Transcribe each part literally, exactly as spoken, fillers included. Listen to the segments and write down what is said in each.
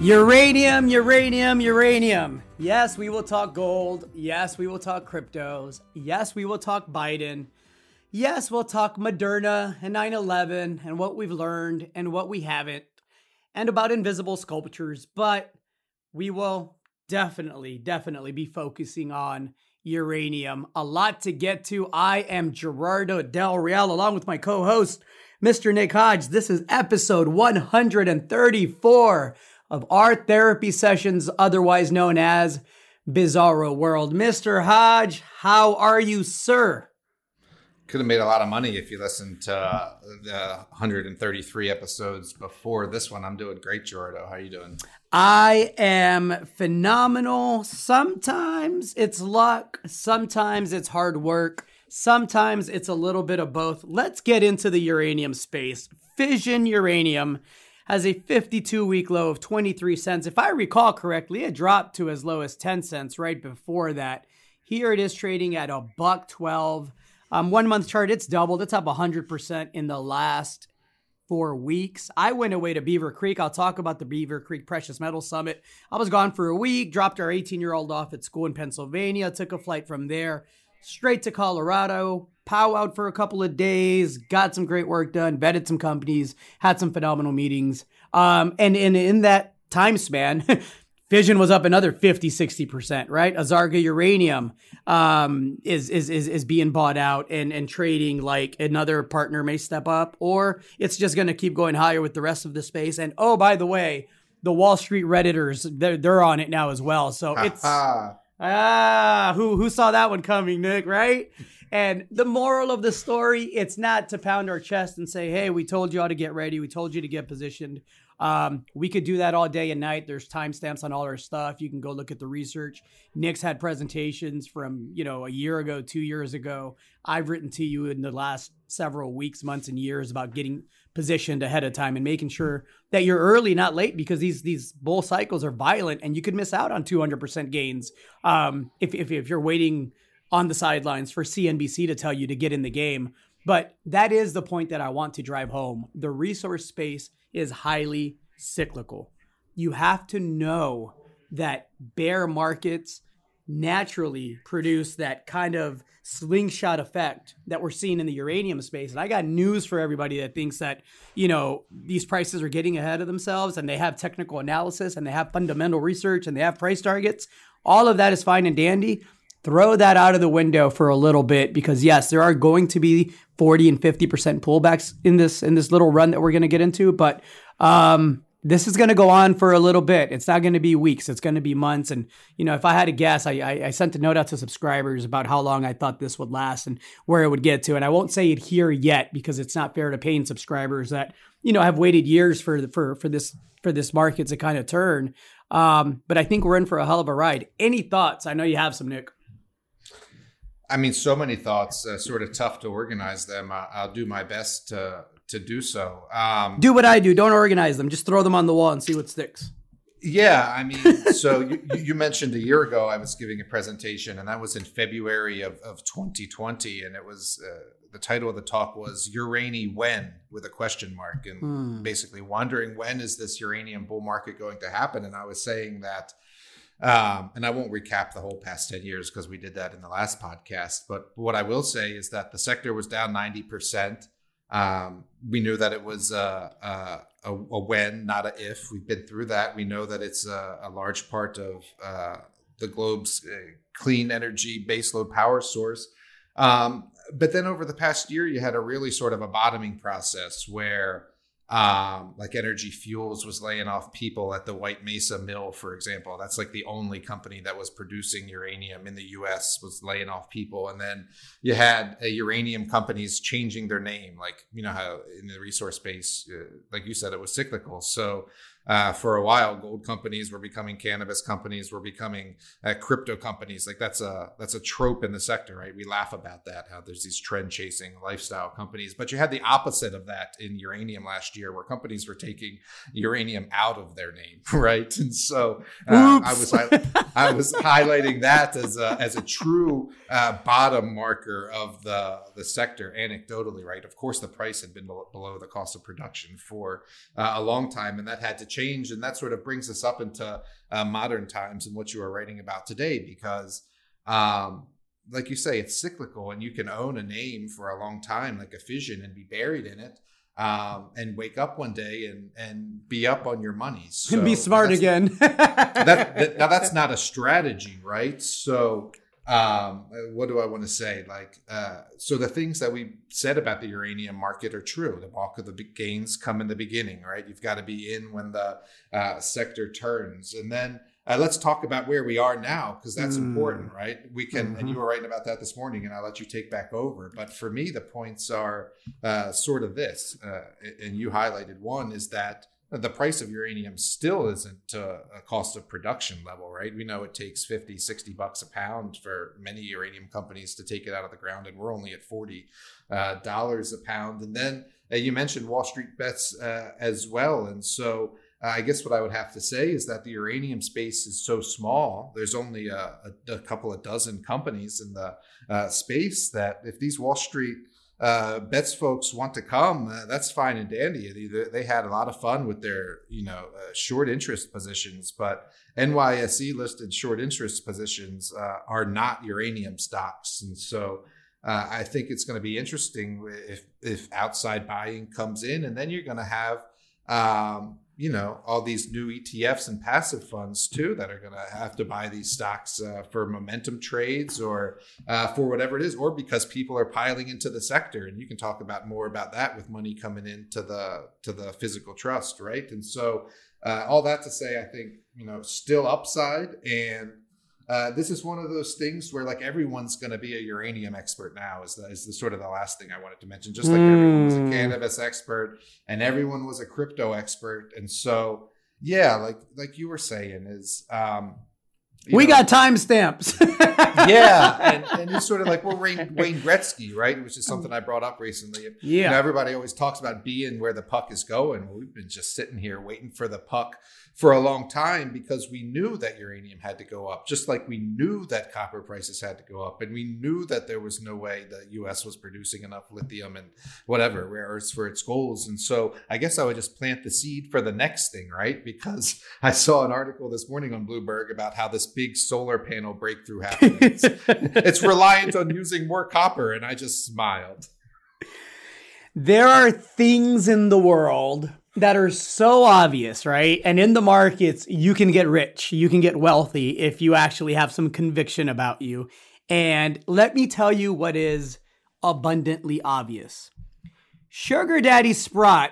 Uranium, uranium, uranium. Yes, we will talk gold. Yes, we will talk cryptos. Yes, we will talk Biden. Yes, we'll talk Moderna and nine eleven and what we've learned and what we haven't and about invisible sculptures. But we will definitely, definitely be focusing on uranium. A lot to get to. I am Gerardo Del Real along with my co-host, Mister Nick Hodge. This is episode one hundred thirty-four of our therapy sessions, otherwise known as Bizarro World. Mister Hodge, how are you, sir? Could have made a lot of money if you listened to uh, the one hundred thirty-three episodes before this one. I'm doing great, Gerardo. How are you doing? I am phenomenal. Sometimes it's luck. Sometimes it's hard work. Sometimes it's a little bit of both. Let's get into the uranium space. Fission uranium has a fifty-two week low of twenty-three cents. If I recall correctly, it dropped to as low as ten cents right before that. Here it is trading at a buck twelve. Um, one month chart, it's doubled. It's up one hundred percent in the last four weeks. I went away to Beaver Creek. I'll talk about the Beaver Creek Precious Metal Summit. I was gone for a week, dropped our eighteen-year-old off at school in Pennsylvania, took a flight from there straight to Colorado, powwowed for a couple of days, got some great work done, vetted some companies, had some phenomenal meetings. Um, and, and in that time span, Fission was up another fifty, sixty percent, right? Azarga Uranium um, is, is is is being bought out and, and trading like another partner may step up, or it's just going to keep going higher with the rest of the space. And oh, by the way, the Wall Street Redditors, they're, they're on it now as well. So it's... Ah, who who saw that one coming, Nick, right? And the moral of the story, it's not to pound our chest and say, hey, we told you all to get ready. We told you to get positioned. Um, we could do that all day and night. There's timestamps on all our stuff. You can go look at the research. Nick's had presentations from, you know, a year ago, two years ago. I've written to you in the last several weeks, months, and years about getting positioned ahead of time and making sure that you're early, not late, because these these bull cycles are violent and you could miss out on two hundred percent gains um, if, if if you're waiting on the sidelines for C N B C to tell you to get in the game. But that is the point that I want to drive home. The resource space is highly cyclical. You have to know that bear markets naturally produce that kind of slingshot effect that we're seeing in the uranium space. And I got news for everybody that thinks that, you know, these prices are getting ahead of themselves and they have technical analysis and they have fundamental research and they have price targets. All of that is fine and dandy. Throw that out of the window for a little bit, because yes, there are going to be forty and fifty percent pullbacks in this in this little run that we're going to get into, but um, this is going to go on for a little bit. It's not going to be weeks. It's going to be months. And, you know, if I had to guess, I, I, I sent a note out to subscribers about how long I thought this would last and where it would get to. And I won't say it here yet, because it's not fair to paying subscribers that, you know, have waited years for the, for, for this for this market to kind of turn. Um, but I think we're in for a hell of a ride. Any thoughts? I know you have some, Nick. I mean, so many thoughts, uh, sort of tough to organize them. I, I'll do my best to to do so. Um, do what I do. Don't organize them. Just throw them on the wall and see what sticks. Yeah. I mean, so you, you mentioned a year ago I was giving a presentation, and that was in February of, of twenty twenty. And it was uh, the title of the talk was Urani When with a question mark, and mm. basically wondering, when is this uranium bull market going to happen? And I was saying that Um, and I won't recap the whole past ten years because we did that in the last podcast. But what I will say is that the sector was down ninety percent. Um, we knew that it was a, a, a when, not a if. We've been through that. We know that it's a, a large part of uh, the globe's clean energy baseload power source. Um, but then over the past year, you had a really sort of a bottoming process where Um, like Energy Fuels was laying off people at the White Mesa Mill, for example. That's like the only company that was producing uranium in the U S was laying off people. And then you had uh, uranium companies changing their name. Like, you know how in the resource space, uh, like you said, it was cyclical. So uh, for a while, gold companies were becoming cannabis companies, were becoming uh, crypto companies. Like that's a, that's a trope in the sector, right? We laugh about that, how there's these trend chasing lifestyle companies. But you had the opposite of that in uranium last year. year where companies were taking uranium out of their name, right? And so uh, I was I, I was highlighting that as a as a true uh, bottom marker of the the sector anecdotally, right? Of course, the price had been below the cost of production for uh, a long time, and that had to change changed. And that sort of brings us up into uh, modern times and what you are writing about today, because um, like you say, it's cyclical, and you can own a name for a long time, like a Fission, and be buried in it. Um, and wake up one day and, and be up on your money. So, and be smart again. that, that, now that's not a strategy, right? So um, what do I want to say? Like, uh, so the things that we said about the uranium market are true. The bulk of the gains come in the beginning, right? You've got to be in when the uh, sector turns. And then uh, let's talk about where we are now, because that's mm. important, right? We can, mm-hmm. and you were writing about that this morning, and I'll let you take back over. But for me, the points are uh, sort of this, uh, and you highlighted one, is that the price of uranium still isn't uh, a cost of production level, right? We know it takes fifty, sixty bucks a pound for many uranium companies to take it out of the ground, and we're only at forty dollars uh, a pound. And then uh, you mentioned Wall Street Bets uh, as well. And so uh, I guess what I would have to say is that the uranium space is so small. There's only a, a, a couple of dozen companies in the uh, space that if these Wall Street Uh, Bets folks want to come, uh, that's fine and dandy. They, they had a lot of fun with their, you know, uh, short interest positions, but N Y S E listed short interest positions uh, are not uranium stocks. And so uh, I think it's going to be interesting if, if outside buying comes in, and then you're going to have, um, you know, all these new E T Fs and passive funds too that are going to have to buy these stocks uh, for momentum trades or uh, for whatever it is, or because people are piling into the sector. And you can talk about more about that with money coming into the to the physical trust, right? And so uh, all that to say, I think, you know, still upside. And uh, this is one of those things where, like, everyone's going to be a uranium expert now is the, is the sort of the last thing I wanted to mention. Just like mm. everyone was a cannabis expert and everyone was a crypto expert. And so, yeah, like, like you were saying is, um, we know, got timestamps. yeah. And, and it's sort of like, well, Wayne, Wayne Gretzky, right? Which is something I brought up recently. Yeah. You know, everybody always talks about being where the puck is going. Well, we've been just sitting here waiting for the puck for a long time, because we knew that uranium had to go up, just like we knew that copper prices had to go up. And we knew that there was no way the U S was producing enough lithium and whatever, rare earths for its goals. And so I guess I would just plant the seed for the next thing, right? Because I saw an article this morning on Bloomberg about how this big solar panel breakthrough happened. It's, it's reliant on using more copper. And I just smiled. There are things in the world that are so obvious, right? And in the markets, you can get rich, you can get wealthy if you actually have some conviction about you. And let me tell you what is abundantly obvious. Sugar Daddy Sprott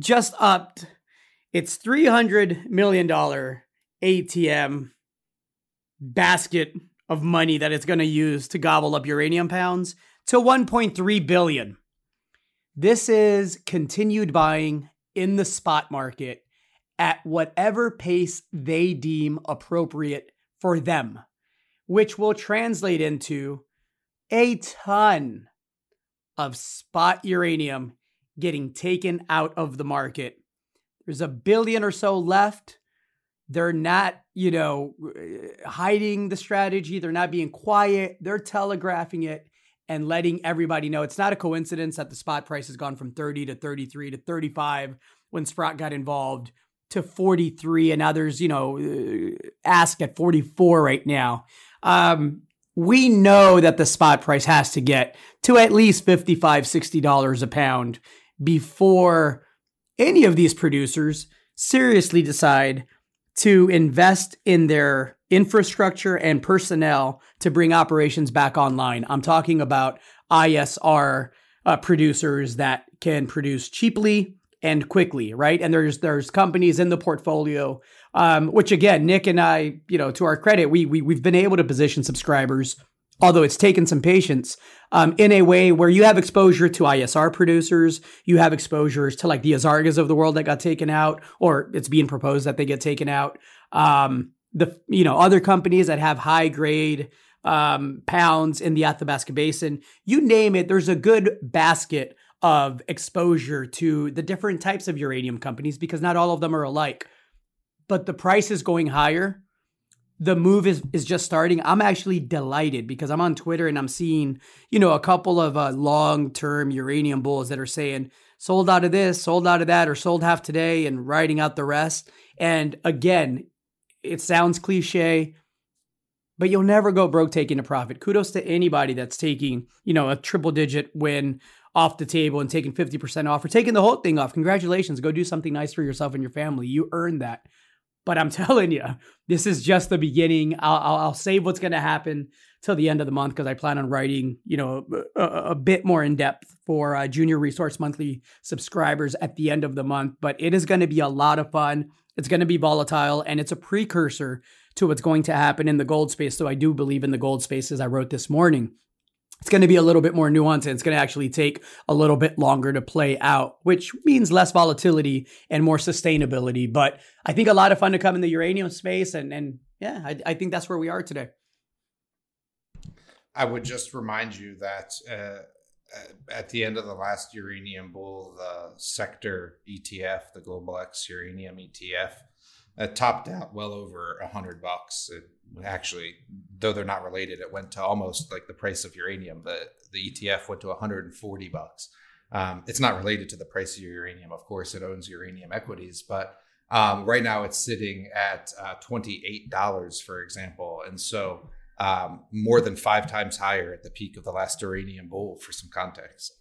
just upped its three hundred million dollars A T M basket of money that it's going to use to gobble up uranium pounds to one point three billion dollars. This is continued buying in the spot market at whatever pace they deem appropriate for them, which will translate into a ton of spot uranium getting taken out of the market. There's a billion or so left. They're not, you know, hiding the strategy. They're not being quiet. They're telegraphing it and letting everybody know. It's not a coincidence that the spot price has gone from thirty to thirty-three to thirty-five when Sprott got involved to forty-three, and now there's, you know, ask at forty-four right now. Um, we know that the spot price has to get to at least fifty-five, sixty dollars a pound before any of these producers seriously decide to invest in their infrastructure and personnel to bring operations back online. I'm talking about I S R uh, producers that can produce cheaply and quickly, right? And there's there's companies in the portfolio, um, which again, Nick and I, you know, to our credit, we, we we've been able to position subscribers, although it's taken some patience, um, in a way where you have exposure to I S R producers, you have exposures to like the Azargas of the world that got taken out, or it's being proposed that they get taken out. Um, The you know other companies that have high grade um, pounds in the Athabasca Basin, you name it. There's a good basket of exposure to the different types of uranium companies because not all of them are alike. But the price is going higher. the move is, is just starting, I'm actually delighted because I'm on Twitter and I'm seeing, you know, a couple of uh, long-term uranium bulls that are saying sold out of this, sold out of that, or sold half today and writing out the rest. And again, it sounds cliche, but you'll never go broke taking a profit. Kudos to anybody that's taking, you know, a triple digit win off the table and taking fifty percent off or taking the whole thing off. Congratulations. Go do something nice for yourself and your family. You earned that. But I'm telling you, this is just the beginning. I'll, I'll, I'll save what's going to happen till the end of the month because I plan on writing, you know, a, a bit more in depth for uh, Junior Resource Monthly subscribers at the end of the month. But it is going to be a lot of fun. It's going to be volatile, and it's a precursor to what's going to happen in the gold space. So I do believe in the gold space, as I wrote this morning. It's going to be a little bit more nuanced, and it's going to actually take a little bit longer to play out, which means less volatility and more sustainability. But I think a lot of fun to come in the uranium space. And, and yeah, I, I think that's where we are today. I would just remind you that uh, at the end of the last uranium bull, the sector E T F, the Global X uranium E T F, Uh, topped out well over a hundred bucks. It actually, though they're not related, it went to almost like the price of uranium. The the E T F went to one hundred forty bucks. Um, it's not related to the price of uranium. Of course, it owns uranium equities, but um, right now it's sitting at uh, twenty-eight dollars, for example. And so um, more than five times higher at the peak of the last uranium bull, for some context.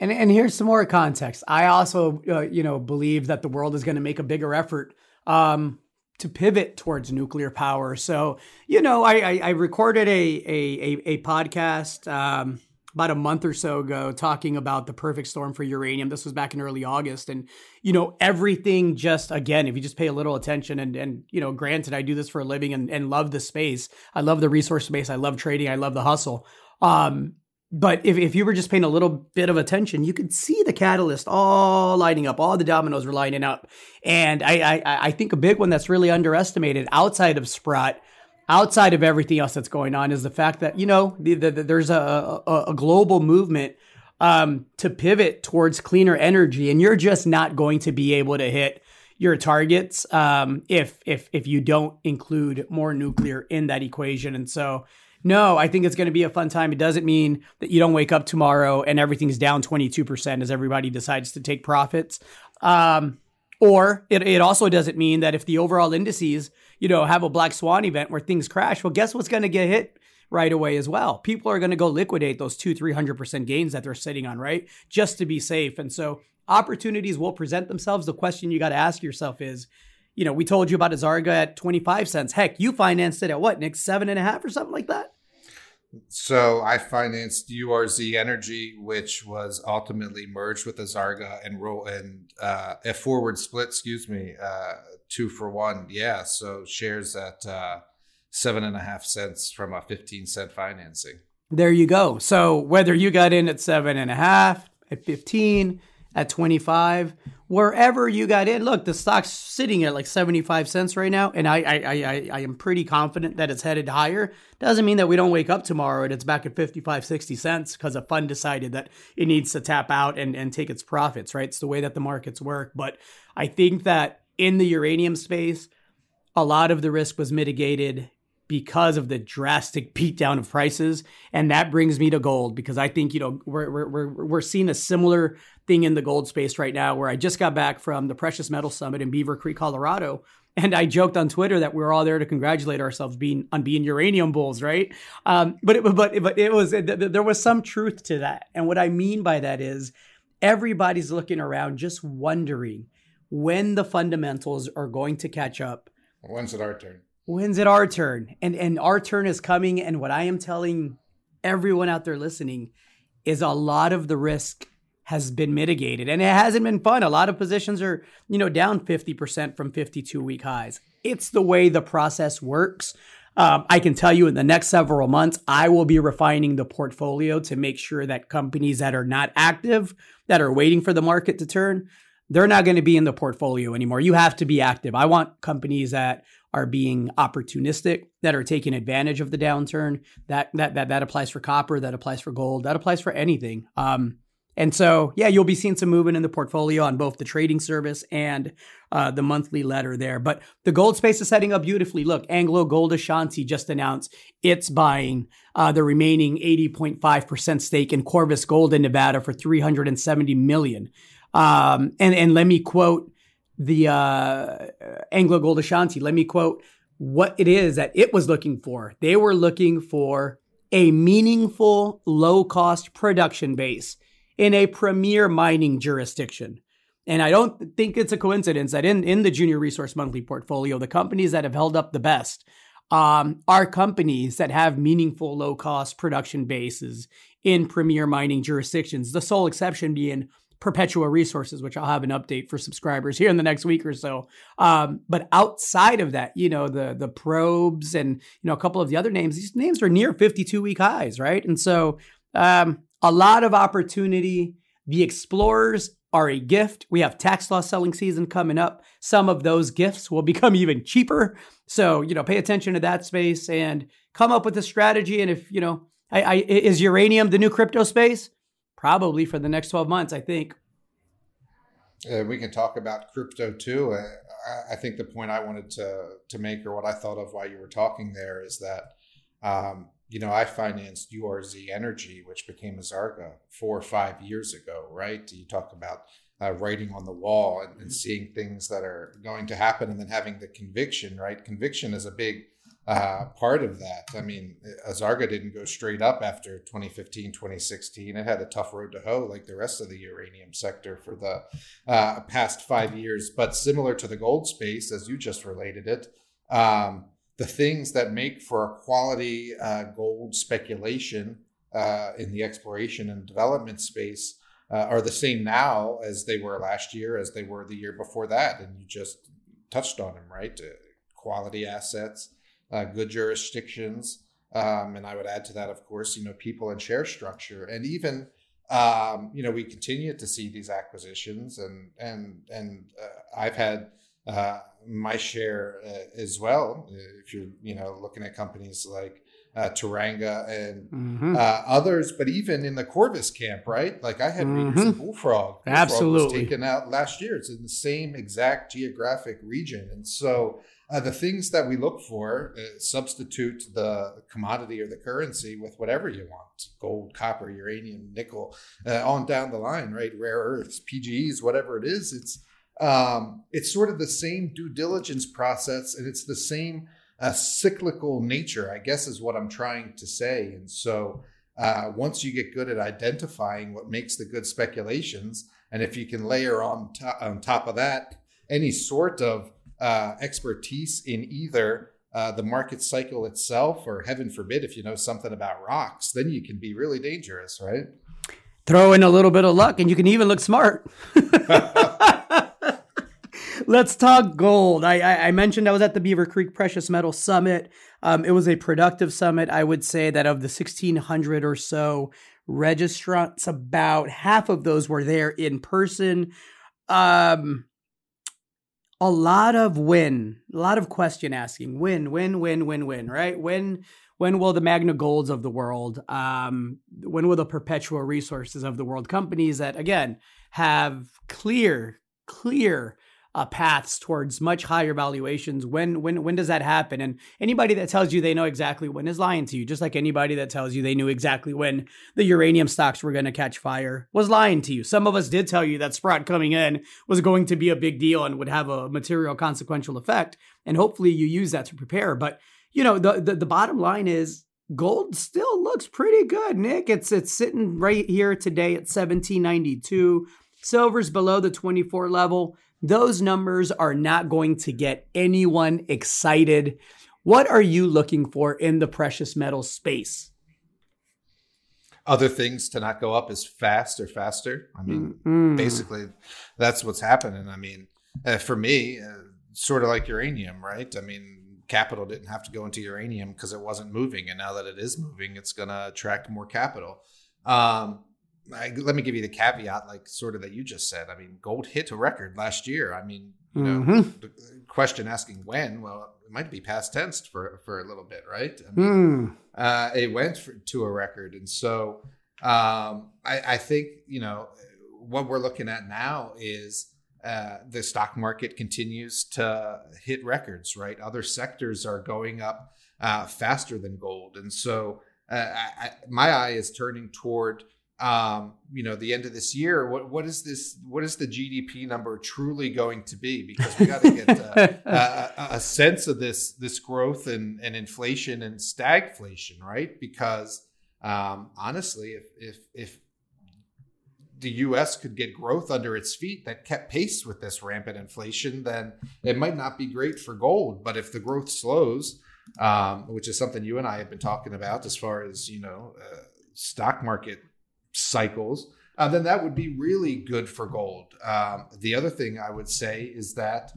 And, and here's some more context. I also, uh, you know, believe that the world is going to make a bigger effort Um, to pivot towards nuclear power. So, you know, I, I, I recorded a, a, a, a podcast um, about a month or so ago talking about the perfect storm for uranium. This was back in early August. And, you know, everything just, again, if you just pay a little attention and, and you know, granted, I do this for a living and, and love the space. I love the resource space. I love trading. I love the hustle. Um, but if, if you were just paying a little bit of attention, you could see the catalyst all lighting up. All the dominoes were lining up. And I, I, I think a big one that's really underestimated outside of Sprott, outside of everything else that's going on, is the fact that, you know, the, the, the, there's a, a, a global movement um, to pivot towards cleaner energy. And you're just not going to be able to hit your targets um, if, if, if you don't include more nuclear in that equation. And so, no, I think it's going to be a fun time. It doesn't mean that you don't wake up tomorrow and everything's down twenty-two percent as everybody decides to take profits. Um, or it, it also doesn't mean that if the overall indices, you know, have a black swan event where things crash, well, guess what's going to get hit right away as well? People are going to go liquidate those two, three hundred percent gains that they're sitting on, right? Just to be safe. And so opportunities will present themselves. The question you got to ask yourself is, you know, we told you about Azarga at twenty-five cents. Heck, you financed it at what, Nick? Seven and a half or something like that? So I financed U R Z Energy, which was ultimately merged with Azarga and roll and uh, a forward split, excuse me, uh, two for one. Yeah. So shares at uh, seven and a half cents from a fifteen cent financing. There you go. So whether you got in at seven and a half, at fifteen, at twenty-five, wherever you got in, look, the stock's sitting at like seventy-five cents right now. And I, I, I, I am pretty confident that it's headed higher. Doesn't mean that we don't wake up tomorrow and it's back at fifty-five, sixty cents because a fund decided that it needs to tap out and, and take its profits, right? It's the way that the markets work. But I think that in the uranium space, a lot of the risk was mitigated because of the drastic beatdown of prices. And that brings me to gold, because I think, you know, we're, we're, we're, we're seeing a similar thing in the gold space right now, where I just got back from the Precious Metal Summit in Beaver Creek, Colorado. And I joked on Twitter that we were all there to congratulate ourselves being on being uranium bulls, right? Um, but, it, but, but it was, it, there was some truth to that. And what I mean by that is everybody's looking around, just wondering when the fundamentals are going to catch up. When's it our turn? When's it our turn? And and our turn is coming. And what I am telling everyone out there listening is a lot of the risk has been mitigated. And it hasn't been fun. A lot of positions are, you know, down fifty percent from fifty-two week highs. It's the way the process works. Um, I can tell you in the next several months, I will be refining the portfolio to make sure that companies that are not active, that are waiting for the market to turn, they're not going to be in the portfolio anymore. You have to be active. I want companies that are being opportunistic, that are taking advantage of the downturn. That that that that applies for copper, that applies for gold, that applies for anything. Um, And so, yeah, you'll be seeing some movement in the portfolio on both the trading service and uh, the monthly letter there. But the gold space is setting up beautifully. Look, Anglo Gold Ashanti just announced it's buying uh, the remaining eighty point five percent stake in Corvus Gold in Nevada for three hundred seventy million dollars. Um, and, and let me quote the uh, Anglo Gold Ashanti. Let me quote what it is that it was looking for. They were looking for a meaningful, low-cost production base in a premier mining jurisdiction. And I don't think it's a coincidence that in, in the Junior Resource Monthly portfolio, the companies that have held up the best um, are companies that have meaningful low-cost production bases in premier mining jurisdictions, the sole exception being Perpetua Resources, which I'll have an update for subscribers here in the next week or so. Um, but outside of that, you know, the the probes and, you know, a couple of the other names, these names are near fifty-two-week highs, right? And so um, a lot of opportunity. The explorers are a gift. We have tax loss selling season coming up. Some of those gifts will become even cheaper. So, you know, pay attention to that space and come up with a strategy. And if, you know, I, I is uranium the new crypto space? Probably for the next twelve months, I think. Uh, we can talk about crypto too. I, I think the point I wanted to to make, or what I thought of while you were talking there, is that, um, you know, I financed U R Z Energy, which became Azarga four or five years ago, right? You talk about uh, writing on the wall and, and seeing things that are going to happen and then having the conviction, right? Conviction is a big Uh, part of that. I mean, Azarga didn't go straight up after twenty fifteen, twenty sixteen. It had a tough road to hoe like the rest of the uranium sector for the uh, past five years. But similar to the gold space, as you just related it, um, the things that make for a quality uh, gold speculation uh, in the exploration and development space uh, are the same now as they were last year, as they were the year before that. And you just touched on them, right? Uh, quality assets. Uh, good jurisdictions, um, and I would add to that, of course, you know, people and share structure, and even um, you know, we continue to see these acquisitions, and and and uh, I've had uh, my share uh, as well. If you're you know looking at companies like uh, Teranga and mm-hmm. uh, others, but even in the Corvus camp, right? Like I had mm-hmm. Readers and Bullfrog, absolutely Bullfrog was taken out last year. It's in the same exact geographic region, and so. Uh, the things that we look for, uh, substitute the commodity or the currency with whatever you want, gold, copper, uranium, nickel, uh, on down the line, right? Rare earths, P G Es, whatever it is. It's um, it's sort of the same due diligence process, and it's the same uh, cyclical nature, I guess, is what I'm trying to say. And so uh, once you get good at identifying what makes the good speculations, and if you can layer on, to- on top of that any sort of Uh, expertise in either uh, the market cycle itself, or heaven forbid, if you know something about rocks, then you can be really dangerous, right? Throw in a little bit of luck and you can even look smart. Let's talk gold. I, I, I mentioned I was at the Beaver Creek Precious Metal Summit. Um, it was a productive summit. I would say that of the sixteen hundred or so registrants, about half of those were there in person. Um, A lot of win, a lot of question asking, win, win, win, win, win, right? When when will the Magna Golds of the world, um, when will the Perpetua Resources of the world, companies that, again, have clear, clear uh, paths towards much higher valuations, when when when does that happen? And anybody that tells you they know exactly when is lying to you, just like anybody that tells you they knew exactly when the uranium stocks were going to catch fire was lying to you. Some of us did tell you that Sprott coming in was going to be a big deal and would have a material consequential effect. And hopefully you use that to prepare. But, you know, the the, the bottom line is gold still looks pretty good, Nick. It's, it's sitting right here today at seventeen ninety-two. Silver's below the twenty-four level. Those numbers are not going to get anyone excited. What are you looking for in the precious metal space? Other things to not go up as fast or faster. I mean, mm-hmm. basically, that's what's happening. I mean, uh, for me, uh, sort of like uranium, right? I mean, capital didn't have to go into uranium because it wasn't moving. And now that it is moving, it's going to attract more capital. Um I, let me give you the caveat, like sort of that you just said. I mean, gold hit a record last year. I mean, you know, mm-hmm. the question asking when, well, it might be past tense for, for a little bit, right? I mean, mm. uh, it went for, to a record. And so Um, I, I think, you know, what we're looking at now is uh, the stock market continues to hit records, right? Other sectors are going up uh, faster than gold. And so uh, I, my eye is turning toward, um, you know, the end of this year. What, what is this? What is the G D P number truly going to be? Because we got to get a, a, a sense of this, this growth and, and inflation and stagflation, right? Because Um, honestly, if, if, if the U S could get growth under its feet that kept pace with this rampant inflation, then it might not be great for gold. But if the growth slows, um, which is something you and I have been talking about as far as, you know, uh, stock market cycles, uh, then that would be really good for gold. Um, the other thing I would say is that,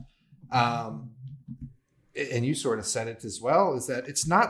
um, and you sort of said it as well, is that it's not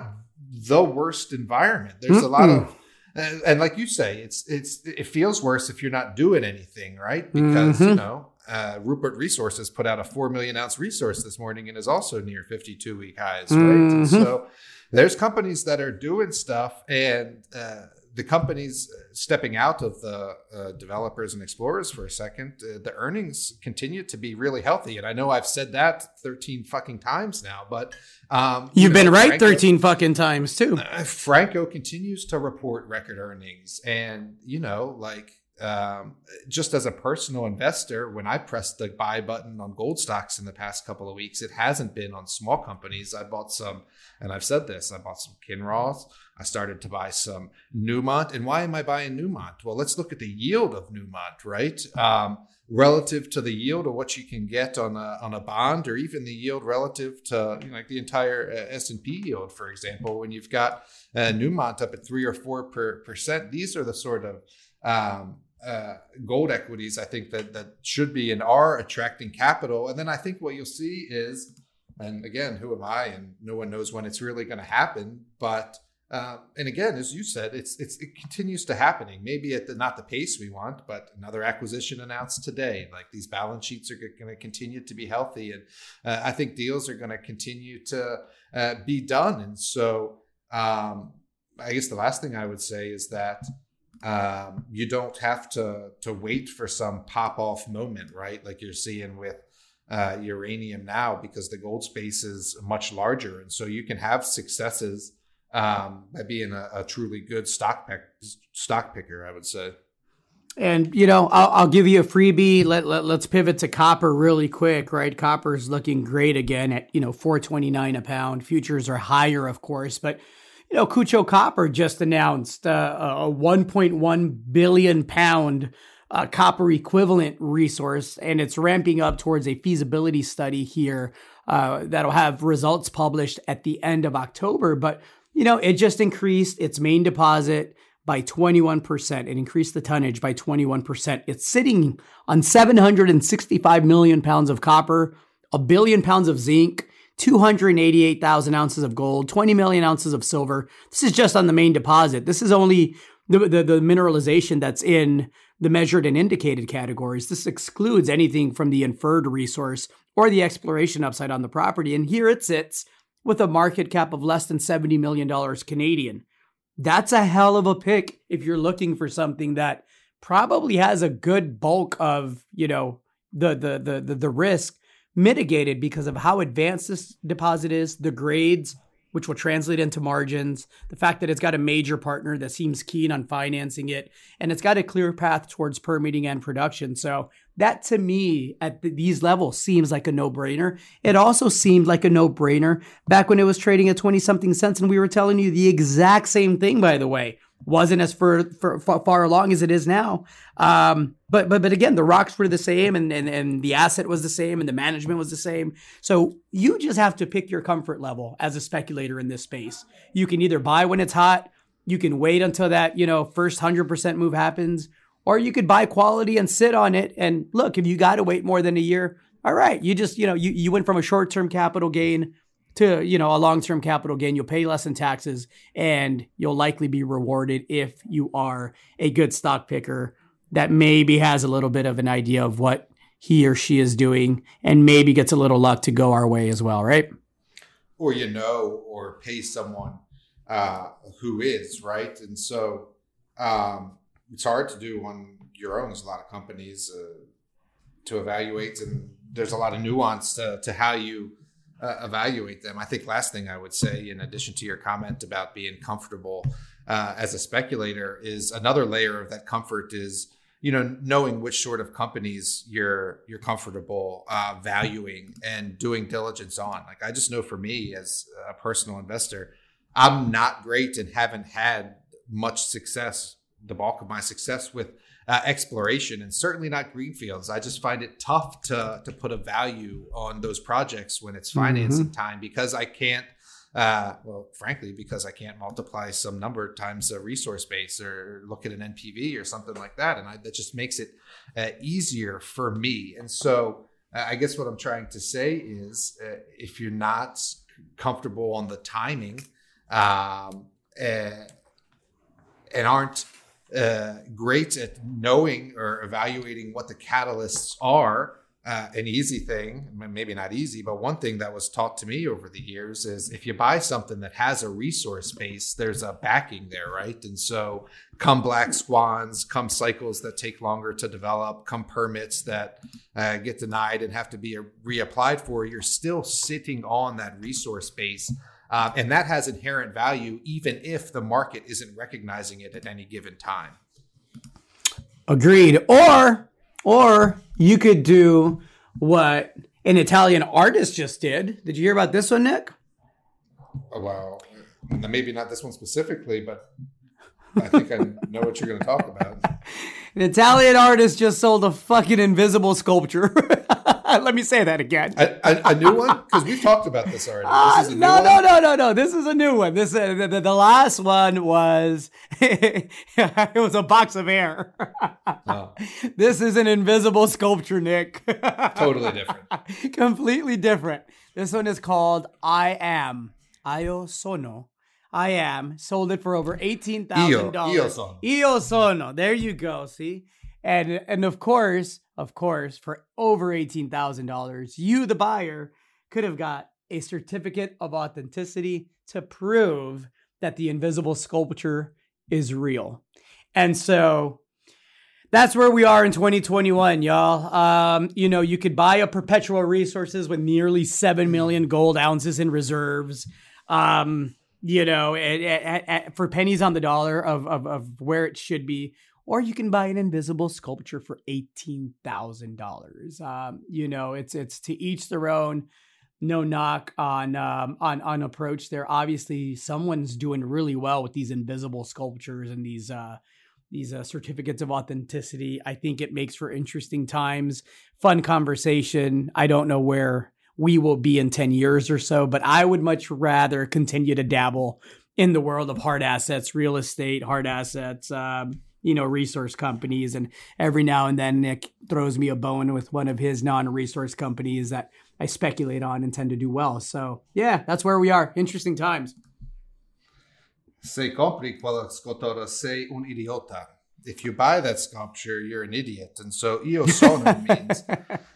the worst environment. There's Mm-mm. a lot of, and, and like you say, it's, it's, it feels worse if you're not doing anything, right? Because, mm-hmm. you know, uh, Rupert Resources put out a four million ounce resource this morning and is also near fifty-two week highs, right? Mm-hmm. And so there's companies that are doing stuff, and uh, the companies stepping out of the uh, developers and explorers for a second, uh, the earnings continue to be really healthy. And I know I've said that thirteen fucking times now, but um, you've you know, been right Franco, thirteen fucking times too. Uh, Franco continues to report record earnings, and you know, like um, just as a personal investor, when I pressed the buy button on gold stocks in the past couple of weeks, it hasn't been on small companies. I bought some, and I've said this, I bought some Kinross. I started to buy some Newmont. And why am I buying Newmont? Well, let's look at the yield of Newmont, right? Um, relative to the yield of what you can get on a, on a bond, or even the yield relative to, you know, like the entire uh, S and P yield, for example, when you've got uh, Newmont up at three or four per, percent. These are the sort of um, uh, gold equities, I think, that that should be and are attracting capital. And then I think what you'll see is, and again, who am I? And no one knows when it's really going to happen, but Uh, and again, as you said, it's, it's it continues to happening, maybe at the, not the pace we want, but another acquisition announced today. Like, these balance sheets are going to continue to be healthy. And uh, I think deals are going to continue to uh, be done. And so um, I guess the last thing I would say is that um, you don't have to, to wait for some pop off moment, right? Like you're seeing with uh, uranium now, because the gold space is much larger. And so you can have successes Um, by being a, a truly good stock pick, stock picker, I would say. And, you know, I'll, I'll give you a freebie. Let, let, let's pivot to copper really quick, right? Copper's looking great again at, you know, four twenty-nine a pound. Futures are higher, of course. But, you know, Kutcho Copper just announced uh, a one point one billion pound uh, copper equivalent resource, and it's ramping up towards a feasibility study here uh, that'll have results published at the end of October. But you know, it just increased its main deposit by twenty-one percent. It increased the tonnage by twenty-one percent. It's sitting on seven hundred sixty-five million pounds of copper, a billion pounds of zinc, two hundred eighty-eight thousand ounces of gold, twenty million ounces of silver. This is just on the main deposit. This is only the, the, the mineralization that's in the measured and indicated categories. This excludes anything from the inferred resource or the exploration upside on the property. And here it sits, with a market cap of less than seventy million dollars Canadian. That's a hell of a pick if you're looking for something that probably has a good bulk of, you know, the the the the, the risk mitigated because of how advanced this deposit is, the grades, which will translate into margins, the fact that it's got a major partner that seems keen on financing it, and it's got a clear path towards permitting and production. So that, to me, at the, these levels, seems like a no-brainer. It also seemed like a no-brainer back when it was trading at twenty-something cents, and we were telling you the exact same thing, by the way. Wasn't as far, far, far along as it is now. Um, but but but again, the rocks were the same, and, and, and the asset was the same, and the management was the same. So you just have to pick your comfort level as a speculator in this space. You can either buy when it's hot, you can wait until that, you know, first one hundred percent move happens, or you could buy quality and sit on it. And look, if you got to wait more than a year, all right, you just, you know, you, you went from a short-term capital gain to, you know, a long-term capital gain. You'll pay less in taxes, and you'll likely be rewarded if you are a good stock picker that maybe has a little bit of an idea of what he or she is doing and maybe gets a little luck to go our way as well, right? Or, you know, or pay someone uh, who is, right? And so, um, it's hard to do on your own. There's a lot of companies uh, to evaluate, and there's a lot of nuance to, to how you uh, evaluate them. I think last thing I would say, in addition to your comment about being comfortable uh, as a speculator, is another layer of that comfort is, you know, knowing which sort of companies you're you're comfortable uh, valuing and doing diligence on. Like, I just know for me as a personal investor, I'm not great and haven't had much success, the bulk of my success with uh, exploration, and certainly not greenfields. I just find it tough to to put a value on those projects when it's financing mm-hmm. time, because I can't. Uh, well, frankly, because I can't multiply some number times a resource base or look at an N P V or something like that. And I, that just makes it uh, easier for me. And so uh, I guess what I'm trying to say is uh, if you're not comfortable on the timing um, and, and aren't uh, great at knowing or evaluating what the catalysts are, Uh, an easy thing, maybe not easy, but one thing that was taught to me over the years is if you buy something that has a resource base, there's a backing there, right? And so come black swans, come cycles that take longer to develop, come permits that uh, get denied and have to be reapplied for, you're still sitting on that resource base. Uh, and that has inherent value, even if the market isn't recognizing it at any given time. Agreed. Or... Or you could do what an Italian artist just did. Did you hear about this one, Nick? Well, maybe not this one specifically, but I think I know what you're going to talk about. An Italian artist just sold a fucking invisible sculpture. Let me say that again. A, a, a new one? Because we've talked about this already. Uh, this is a new no, one? no, no, no, no. This is a new one. This uh, the, the last one was it was a box of hair. Oh. This is an invisible sculpture, Nick. Totally different. Completely different. This one is called I Am. Io Sono. I Am. Sold it for over eighteen thousand dollars. Io, Io Sono. Io Sono. There you go. See? And and of course, of course, for over eighteen thousand dollars, you, the buyer, could have got a certificate of authenticity to prove that the invisible sculpture is real. And so that's where we are in twenty twenty-one, y'all. Um, you know, you could buy a Perpetua Resources with nearly seven million gold ounces in reserves, um, you know, at, at, at, for pennies on the dollar of, of, of where it should be. Or you can buy an invisible sculpture for eighteen thousand dollars. Um, you know, it's it's to each their own. No knock on um, on on approach there. Obviously, someone's doing really well with these invisible sculptures and these uh, these uh, certificates of authenticity. I think it makes for interesting times, fun conversation. I don't know where we will be in ten years or so, but I would much rather continue to dabble in the world of hard assets, real estate, hard assets, um, you know, resource companies. And every now and then Nick throws me a bone with one of his non-resource companies that I speculate on and tend to do well. So yeah, that's where we are. Interesting times. Se compri quella scultura sei un idiota. If you buy that sculpture, you're an idiot. And so Io Sono means,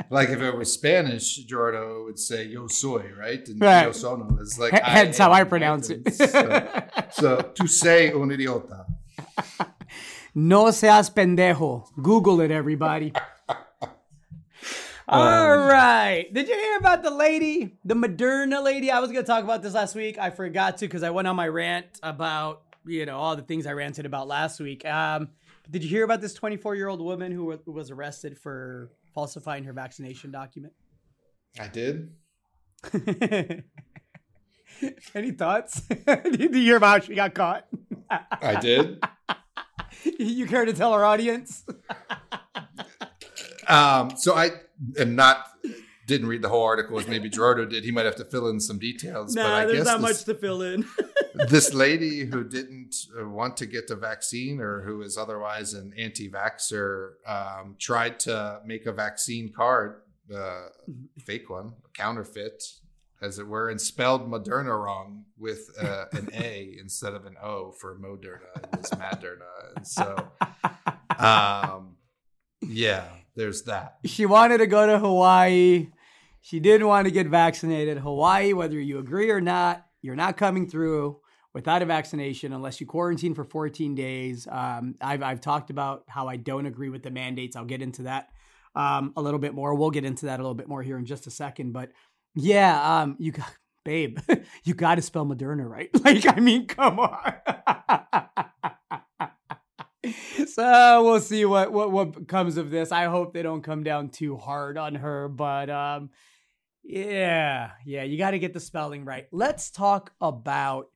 like if it were Spanish, Gerardo would say Yo soy, right? And right. Io Sono is like... H- that's I how I pronounce it. So, so tu sei un idiota. No seas pendejo. Google it, everybody. um, All right. Did you hear about the lady, the Moderna lady? I was going to talk about this last week. I forgot to because I went on my rant about, you know, all the things I ranted about last week. Um, did you hear about this twenty-four-year-old woman who, w- who was arrested for falsifying her vaccination document? I did. Any thoughts? Did you hear about how she got caught? I did. You care to tell our audience? um, so I am not, didn't read the whole article as maybe Gerardo did. He might have to fill in some details. No, nah, there's guess not this, much to fill in. This lady who didn't want to get the vaccine or who is otherwise an anti-vaxxer um, tried to make a vaccine card, a uh, fake one, counterfeit, as it were, and spelled Moderna wrong with uh, an A instead of an O for Moderna. It was Maderna. And so, um, yeah, there's that. She wanted to go to Hawaii. She didn't want to get vaccinated. Hawaii, whether you agree or not, you're not coming through without a vaccination unless you quarantine for fourteen days. Um, I've, I've talked about how I don't agree with the mandates. I'll get into that um, a little bit more. We'll get into that a little bit more here in just a second. But yeah, um, you got, babe, you got to spell Moderna right. Like, I mean, come on. So we'll see what, what, what comes of this. I hope they don't come down too hard on her, but um, yeah, yeah, you got to get the spelling right. Let's talk about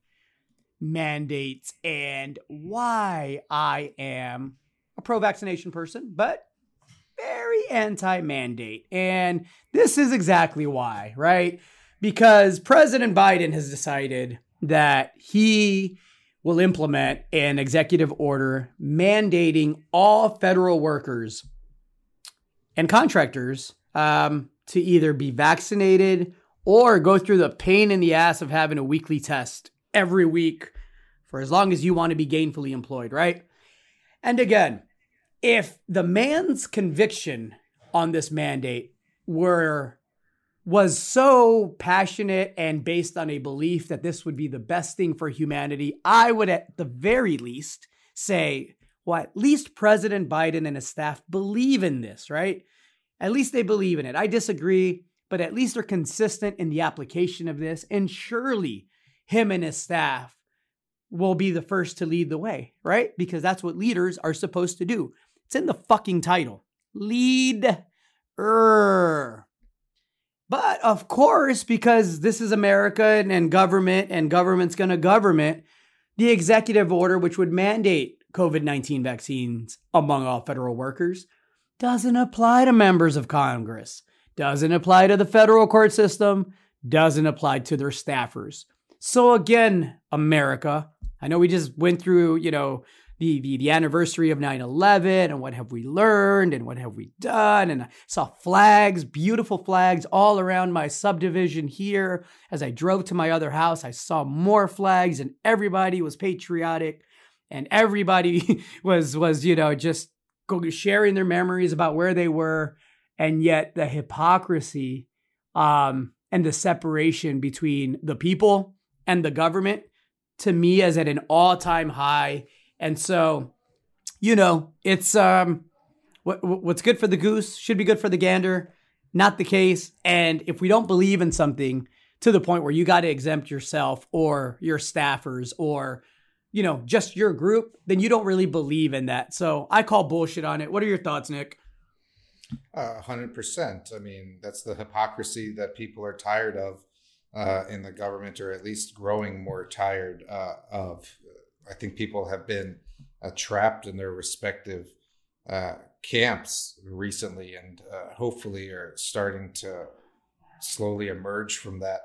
mandates and why I am a pro-vaccination person, but very anti-mandate. And this is exactly why, right? Because President Biden has decided that he will implement an executive order mandating all federal workers and contractors um, to either be vaccinated or go through the pain in the ass of having a weekly test every week for as long as you want to be gainfully employed, right? And again, if the man's conviction on this mandate were was so passionate and based on a belief that this would be the best thing for humanity, I would at the very least say, well, at least President Biden and his staff believe in this, right? At least they believe in it. I disagree, but at least they're consistent in the application of this. And surely him and his staff will be the first to lead the way, right? Because that's what leaders are supposed to do. It's in the fucking title. Leader. But of course, because this is America and, and government and government's going to government, the executive order, which would mandate COVID nineteen vaccines among all federal workers, doesn't apply to members of Congress, doesn't apply to the federal court system, doesn't apply to their staffers. So again, America, I know we just went through, you know, The, the, the anniversary of nine eleven and what have we learned and what have we done. And I saw flags, beautiful flags all around my subdivision here. As I drove to my other house, I saw more flags and everybody was patriotic and everybody was, was you know, just sharing their memories about where they were. And yet the hypocrisy um, and the separation between the people and the government, to me, is at an all-time high. And so, you know, it's um, what, what's good for the goose should be good for the gander, not the case. And if we don't believe in something to the point where you got to exempt yourself or your staffers or, you know, just your group, then you don't really believe in that. So I call bullshit on it. What are your thoughts, Nick? A hundred percent. I mean, that's the hypocrisy that people are tired of uh, in the government, or at least growing more tired uh, of. I think people have been uh, trapped in their respective uh, camps recently, and uh, hopefully are starting to slowly emerge from that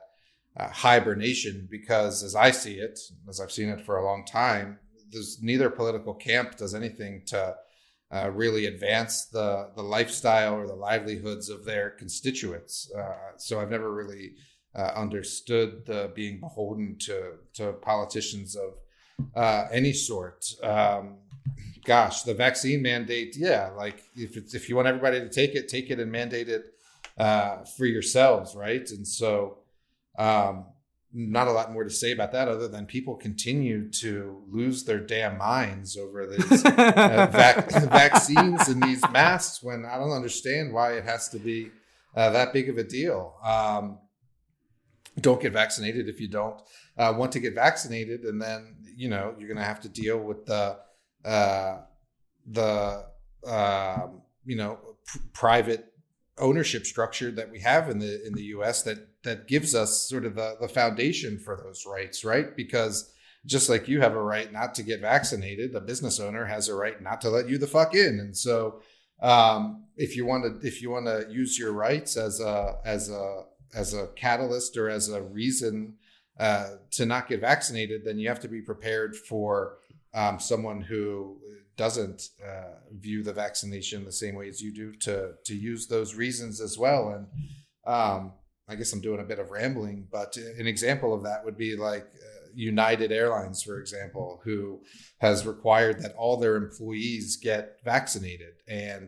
uh, hibernation. Because as I see it, as I've seen it for a long time, there's neither political camp does anything to uh, really advance the, the lifestyle or the livelihoods of their constituents. Uh, so I've never really uh, understood the being beholden to, to politicians of Uh, any sort. Um, gosh, the vaccine mandate. Yeah. Like if it's, if you want everybody to take it, take it and mandate it uh, for yourselves. Right. And so um, not a lot more to say about that other than people continue to lose their damn minds over these uh, vac- vaccines and these masks when I don't understand why it has to be uh, that big of a deal. Um, don't get vaccinated if you don't uh, want to get vaccinated. And then, you know, you're going to have to deal with the, uh, the uh, you know, p- private ownership structure that we have in the in the U S that that gives us sort of the, the foundation for those rights. Right. Because just like you have a right not to get vaccinated, a business owner has a right not to let you the fuck in. And so um, if you want to if you want to use your rights as a as a as a catalyst or as a reason uh, to not get vaccinated, then you have to be prepared for um, someone who doesn't uh, view the vaccination the same way as you do to to use those reasons as well. And um, I guess I'm doing a bit of rambling, but an example of that would be like uh, United Airlines, for example, who has required that all their employees get vaccinated. And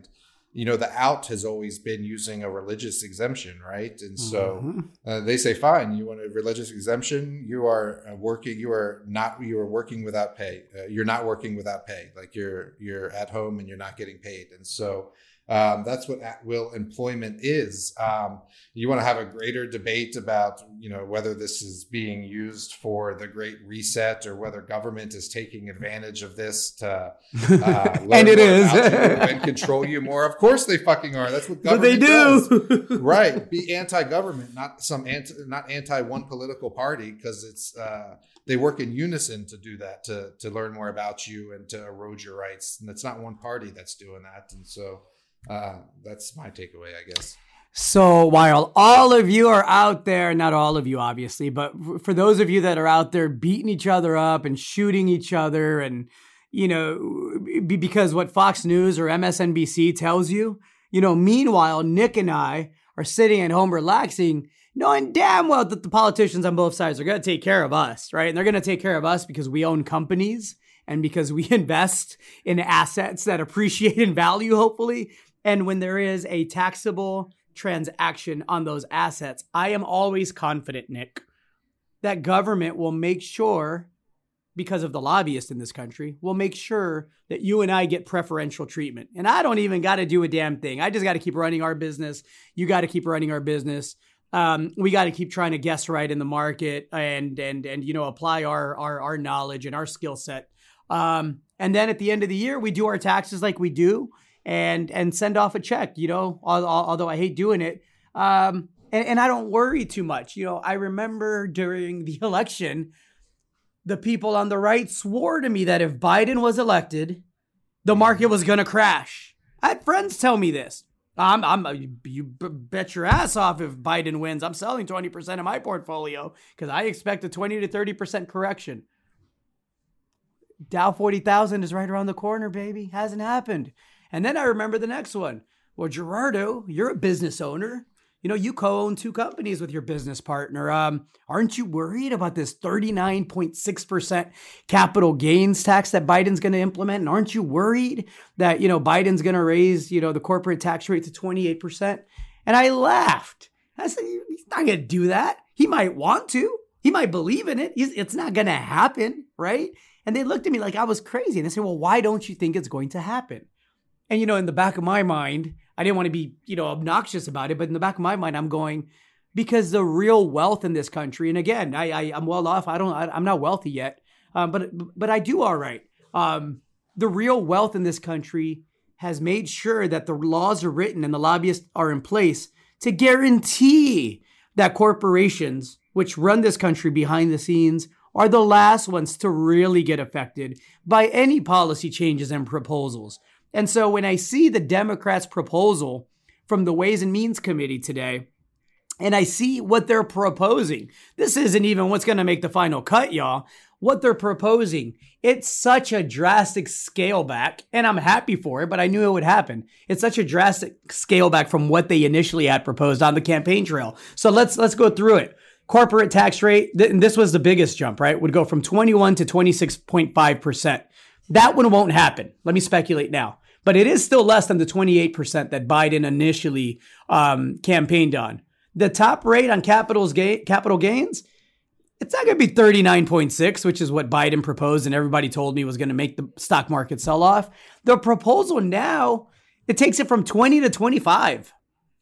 you know, the out has always been using a religious exemption, right? And so mm-hmm. uh, they say, fine, you want a religious exemption? You are uh, working, you are not, you are working without pay. Uh, you're not working without pay. Like you're, you're at home and you're not getting paid. And so um, that's what at-will employment is. Um, you want to have a greater debate about, you know, whether this is being used for the Great Reset or whether government is taking advantage of this to uh, learn and it is. and control you more. Of course they fucking are. That's what government does. But they do. Does. Right. Be anti-government, not some anti, not anti one political party, because it's uh, they work in unison to do that, to to learn more about you and to erode your rights. And it's not one party that's doing that. And so uh, that's my takeaway, I guess. So while all of you are out there, not all of you, obviously, but for those of you that are out there beating each other up and shooting each other and, you know, because what Fox News or M S N B C tells you, you know, meanwhile, Nick and I are sitting at home relaxing, knowing damn well that the politicians on both sides are going to take care of us, right? And they're going to take care of us because we own companies and because we invest in assets that appreciate in value, hopefully. And when there is a taxable transaction on those assets, I am always confident, Nick, that government will make sure, because of the lobbyists in this country, we'll make sure that you and I get preferential treatment. And I don't even got to do a damn thing. I just got to keep running our business. You got to keep running our business. Um, we got to keep trying to guess right in the market and, and, and, you know, apply our, our, our knowledge and our skill set. Um, and then at the end of the year, we do our taxes like we do and, and send off a check, you know, although I hate doing it. Um, and, and I don't worry too much. You know, I remember during the election, the people on the right swore to me that if Biden was elected, the market was going to crash. I had friends tell me this. I'm, I'm, you bet your ass off if Biden wins. I'm selling twenty percent of my portfolio because I expect a twenty to thirty percent correction. Dow forty thousand is right around the corner, baby. Hasn't happened. And then I remember the next one. Well, Gerardo, you're a business owner. You know, you co-own two companies with your business partner. Um, aren't you worried about this thirty-nine point six percent capital gains tax that Biden's going to implement? And aren't you worried that, you know, Biden's going to raise, you know, the corporate tax rate to twenty-eight percent? And I laughed. I said, he's not going to do that. He might want to. He might believe in it. He's, it's not going to happen, right? And they looked at me like I was crazy. And they said, well, why don't you think it's going to happen? And, you know, in the back of my mind, I didn't want to be, you know, obnoxious about it. But in the back of my mind, I'm going, because the real wealth in this country, and again, I, I, I'm well off. I don't, I, I'm not wealthy yet, um, but but I do all right. Um, the real wealth in this country has made sure that the laws are written and the lobbyists are in place to guarantee that corporations, which run this country behind the scenes, are the last ones to really get affected by any policy changes and proposals. And so when I see the Democrats' proposal from the Ways and Means Committee today, and I see what they're proposing, this isn't even what's going to make the final cut, y'all. What they're proposing, it's such a drastic scale back, and I'm happy for it, but I knew it would happen. It's such a drastic scale back from what they initially had proposed on the campaign trail. So let's let's go through it. Corporate tax rate, th- and this was the biggest jump, right? Would go from twenty-one to twenty-six point five percent. That one won't happen. Let me speculate now. But it is still less than the twenty-eight percent that Biden initially um, campaigned on. The top rate on capital's ga- capital gains, it's not going to be thirty-nine point six, which is what Biden proposed and everybody told me was going to make the stock market sell off. The proposal now, it takes it from twenty to twenty-five.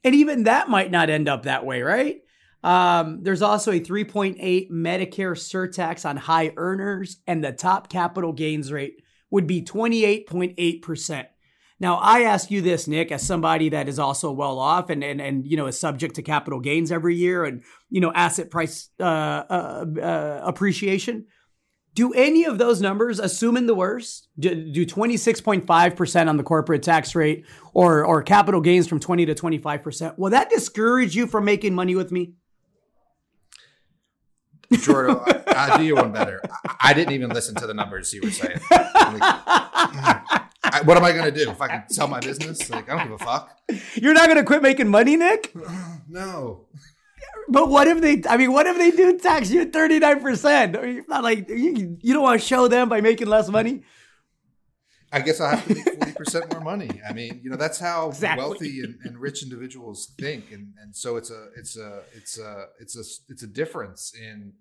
And even that might not end up that way, right? Um, there's also a three point eight Medicare surtax on high earners, and the top capital gains rate would be twenty-eight point eight percent. Now, I ask you this, Nick, as somebody that is also well off and, and, and you know, is subject to capital gains every year and, you know, asset price uh, uh, uh, appreciation. Do any of those numbers, assuming the worst, do, do twenty-six point five percent on the corporate tax rate or, or capital gains from twenty to twenty-five percent, will that discourage you from making money with me? Jordan, I, I'll do you one better. I, I didn't even listen to the numbers you were saying. Like, I, what am I going to do? If I can sell my business? Like, I don't give a fuck. You're not going to quit making money, Nick? No. But what if they, I mean, what if they do tax you at thirty-nine percent? Not like, you, you don't want to show them by making less money? I guess I'll have to make forty percent more money. I mean, you know, that's how exactly. wealthy and, and rich individuals think. And, and so it's a, it's a, it's a, it's a, it's a difference in,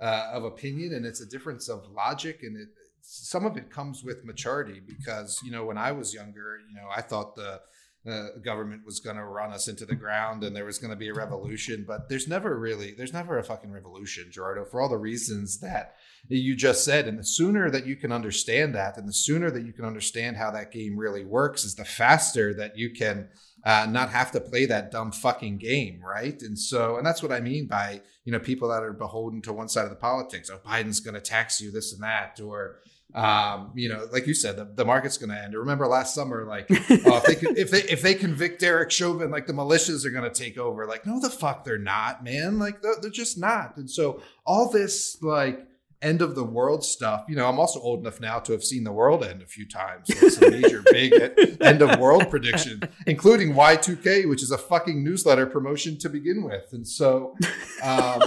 uh, of opinion, and it's a difference of logic. And it, some of it comes with maturity, because, you know, when I was younger, you know, I thought the, the government was going to run us into the ground and there was going to be a revolution, but there's never really, there's never a fucking revolution, Gerardo, for all the reasons that you just said. And the sooner that you can understand that, and the sooner that you can understand how that game really works, is the faster that you can uh, not have to play that dumb fucking game. Right. And so, and that's what I mean by, you know, people that are beholden to one side of the politics. Oh, Biden's going to tax you this and that, or, um, you know, like you said, the, the market's going to end. Remember last summer, like, oh, if they could, if they, if they convict Derek Chauvin, like the militias are going to take over. Like, no, the fuck they're not, man. Like they're, they're just not. And so all this, like, end of the world stuff, you know, I'm also old enough now to have seen the world end a few times. So it's a major big end of world prediction, including Y two K, which is a fucking newsletter promotion to begin with. And so, um,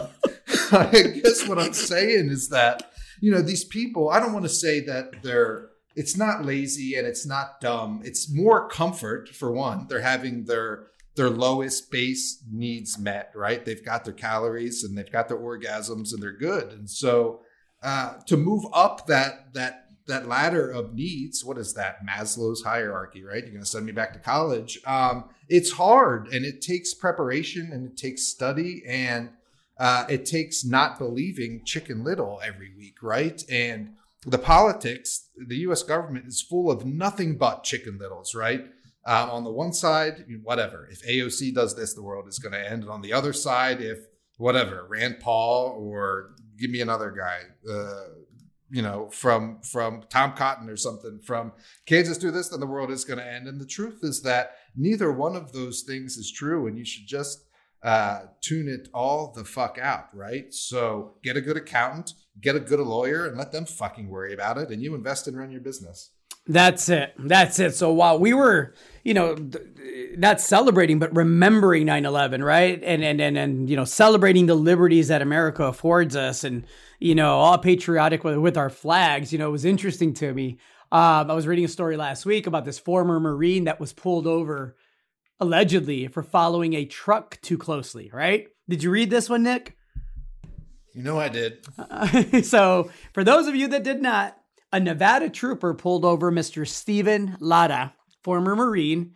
I guess what I'm saying is that, you know, these people, I don't want to say that they're, it's not lazy and it's not dumb. It's more comfort, for one. They're having their, their lowest base needs met, right? They've got their calories and they've got their orgasms and they're good. And so, Uh, to move up that that that ladder of needs, what is that? Maslow's hierarchy, right? You're going to send me back to college. Um, it's hard, and it takes preparation, and it takes study, and uh, it takes not believing Chicken Little every week, right? And the politics, the U S government is full of nothing but Chicken Littles, right? Um, on the one side, whatever. If A O C does this, the world is going to end. And on the other side, if whatever, Rand Paul or give me another guy, uh, you know, from from Tom Cotton or something from Kansas, do this, then the world is going to end. And the truth is that neither one of those things is true. And you should just uh, tune it all the fuck out. Right. So get a good accountant, get a good lawyer, and let them fucking worry about it. And you invest and run your business. That's it. That's it. So while we were, you know, th- not celebrating, but remembering nine eleven, right? And, and, and, and, you know, celebrating the liberties that America affords us, and, you know, all patriotic with, with our flags, you know, it was interesting to me. Um, I was reading a story last week about this former Marine that was pulled over allegedly for following a truck too closely, right? Did you read this one, Nick? You know, I did. Uh, so for those of you that did not, a Nevada trooper pulled over Mister Stephen Lada, former Marine,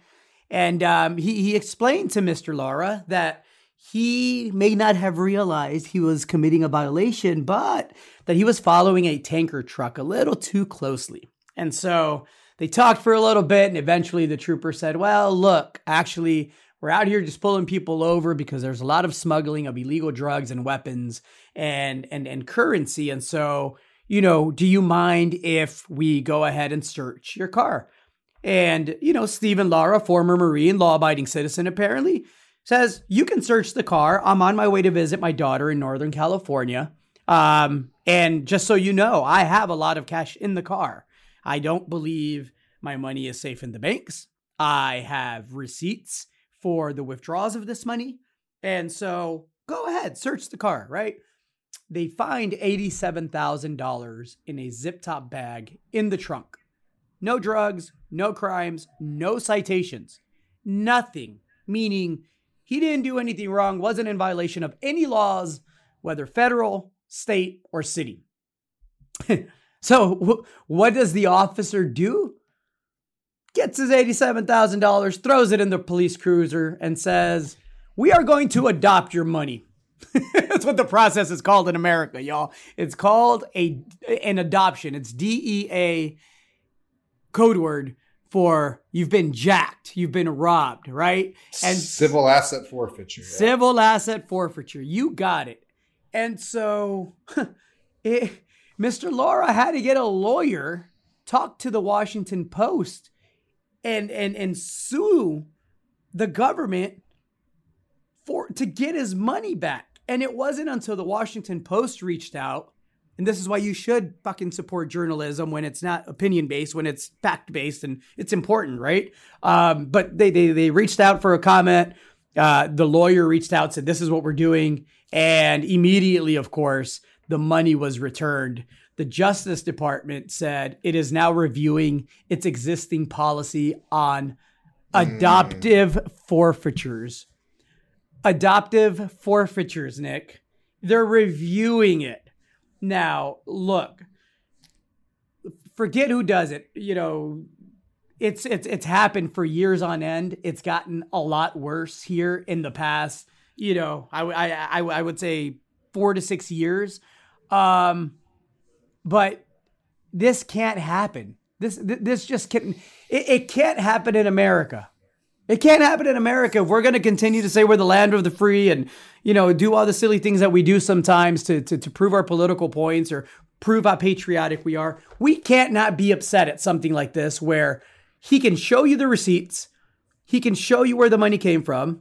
and um, he, he explained to Mister Lara that he may not have realized he was committing a violation, but that he was following a tanker truck a little too closely. And so they talked for a little bit, and eventually the trooper said, well, look, actually, we're out here just pulling people over because there's a lot of smuggling of illegal drugs and weapons and and, and currency. And so, you know, do you mind if we go ahead and search your car? And, you know, Stephen Lara, former Marine, law-abiding citizen, apparently, says, you can search the car. I'm on my way to visit my daughter in Northern California. Um, and just so you know, I have a lot of cash in the car. I don't believe my money is safe in the banks. I have receipts for the withdrawals of this money. And so go ahead, search the car, right? They find eighty-seven thousand dollars in a zip-top bag in the trunk. No drugs, no crimes, no citations, nothing. Meaning he didn't do anything wrong, wasn't in violation of any laws, whether federal, state, or city. So w- what does the officer do? Gets his eighty-seven thousand dollars, throws it in the police cruiser, and says, we are going to adopt your money. That's what the process is called in America, y'all. It's called a an adoption. It's D E A, code word for you've been jacked, you've been robbed, right? And civil asset forfeiture. Yeah. Civil asset forfeiture. You got it. And so, it, Mister Lara had to get a lawyer, talk to the Washington Post, and and and sue the government for to get his money back. And it wasn't until the Washington Post reached out, and this is why you should fucking support journalism when it's not opinion-based, when it's fact-based, and it's important, right? Um, but they, they they reached out for a comment. Uh, the lawyer reached out, said, this is what we're doing. And immediately, of course, the money was returned. the Justice Department said it is now reviewing its existing policy on adoptive mm. forfeitures. Adoptive forfeitures, Nick. They're reviewing it. Now, look, forget who does it. You know, it's it's it's happened for years on end. It's gotten a lot worse here in the past, you know, I, I, I, I would say four to six years. Um, but this can't happen. This this just can't, it, it can't happen in America. It can't happen in America if we're going to continue to say we're the land of the free and, you know, do all the silly things that we do sometimes to, to, to prove our political points or prove how patriotic we are. We can't not be upset at something like this where he can show you the receipts. He can show you where the money came from.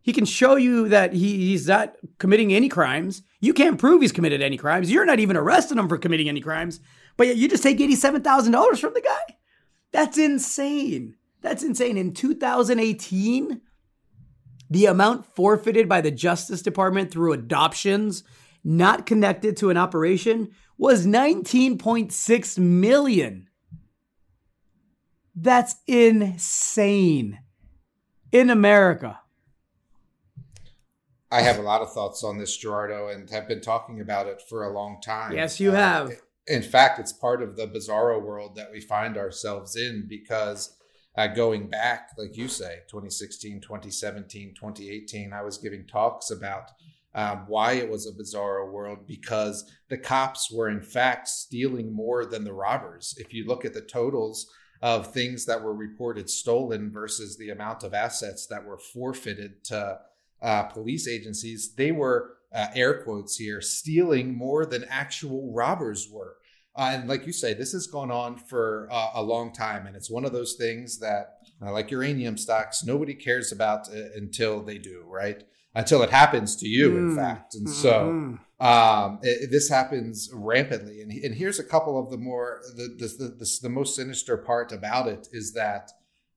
He can show you that he, he's not committing any crimes. You can't prove he's committed any crimes. You're not even arresting him for committing any crimes. But yet you just take eighty-seven thousand dollars from the guy? That's insane. That's insane. In two thousand eighteen, the amount forfeited by the Justice Department through adoptions not connected to an operation was nineteen point six million. That's insane. In America. I have a lot of thoughts on this, Gerardo, and have been talking about it for a long time. Yes, you uh, have. In fact, it's part of the bizarro world that we find ourselves in because... Uh, going back, like you say, twenty sixteen, twenty seventeen, twenty eighteen, I was giving talks about um, why it was a bizarro world because the cops were in fact stealing more than the robbers. If you look at the totals of things that were reported stolen versus the amount of assets that were forfeited to uh, police agencies, they were, uh, air quotes here, stealing more than actual robbers were. Uh, and like you say, this has gone on for uh, a long time. And it's one of those things that, uh, like uranium stocks, nobody cares about uh, until they do, right? Until it happens to you, mm. in fact. And mm-hmm. so um, it, this happens rampantly. And, and here's a couple of the more, the the, the, the, the most sinister part about it is that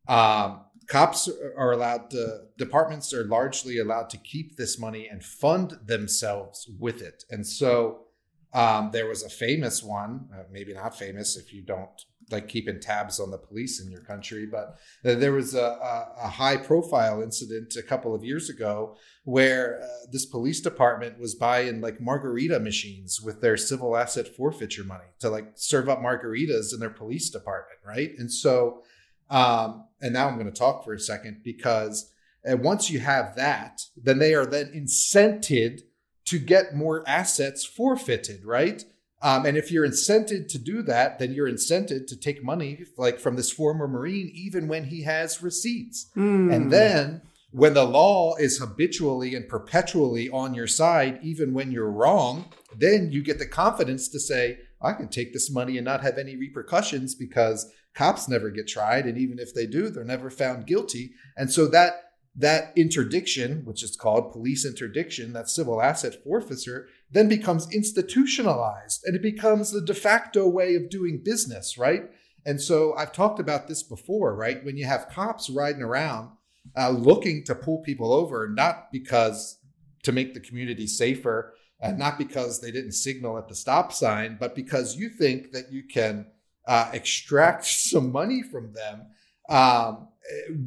um, cops are allowed to, departments are largely allowed to keep this money and fund themselves with it. And so... Um, there was a famous one, uh, maybe not famous if you don't like keeping tabs on the police in your country, but there was a, a, a high profile incident a couple of years ago where uh, this police department was buying like margarita machines with their civil asset forfeiture money to like serve up margaritas in their police department, right? And so, um, and now I'm going to talk for a second because uh, once you have that, then they are then incented to get more assets forfeited, right? Um, and if you're incented to do that, then you're incented to take money like from this former Marine, even when he has receipts. Mm. And then when the law is habitually and perpetually on your side, even when you're wrong, then you get the confidence to say, I can take this money and not have any repercussions because cops never get tried. And even if they do, they're never found guilty. And so that That interdiction, which is called police interdiction, that civil asset forfeiture, then becomes institutionalized and it becomes the de facto way of doing business, right? And so I've talked about this before, right? When you have cops riding around uh, looking to pull people over, not because to make the community safer, uh, not because they didn't signal at the stop sign, but because you think that you can uh, extract some money from them. Um,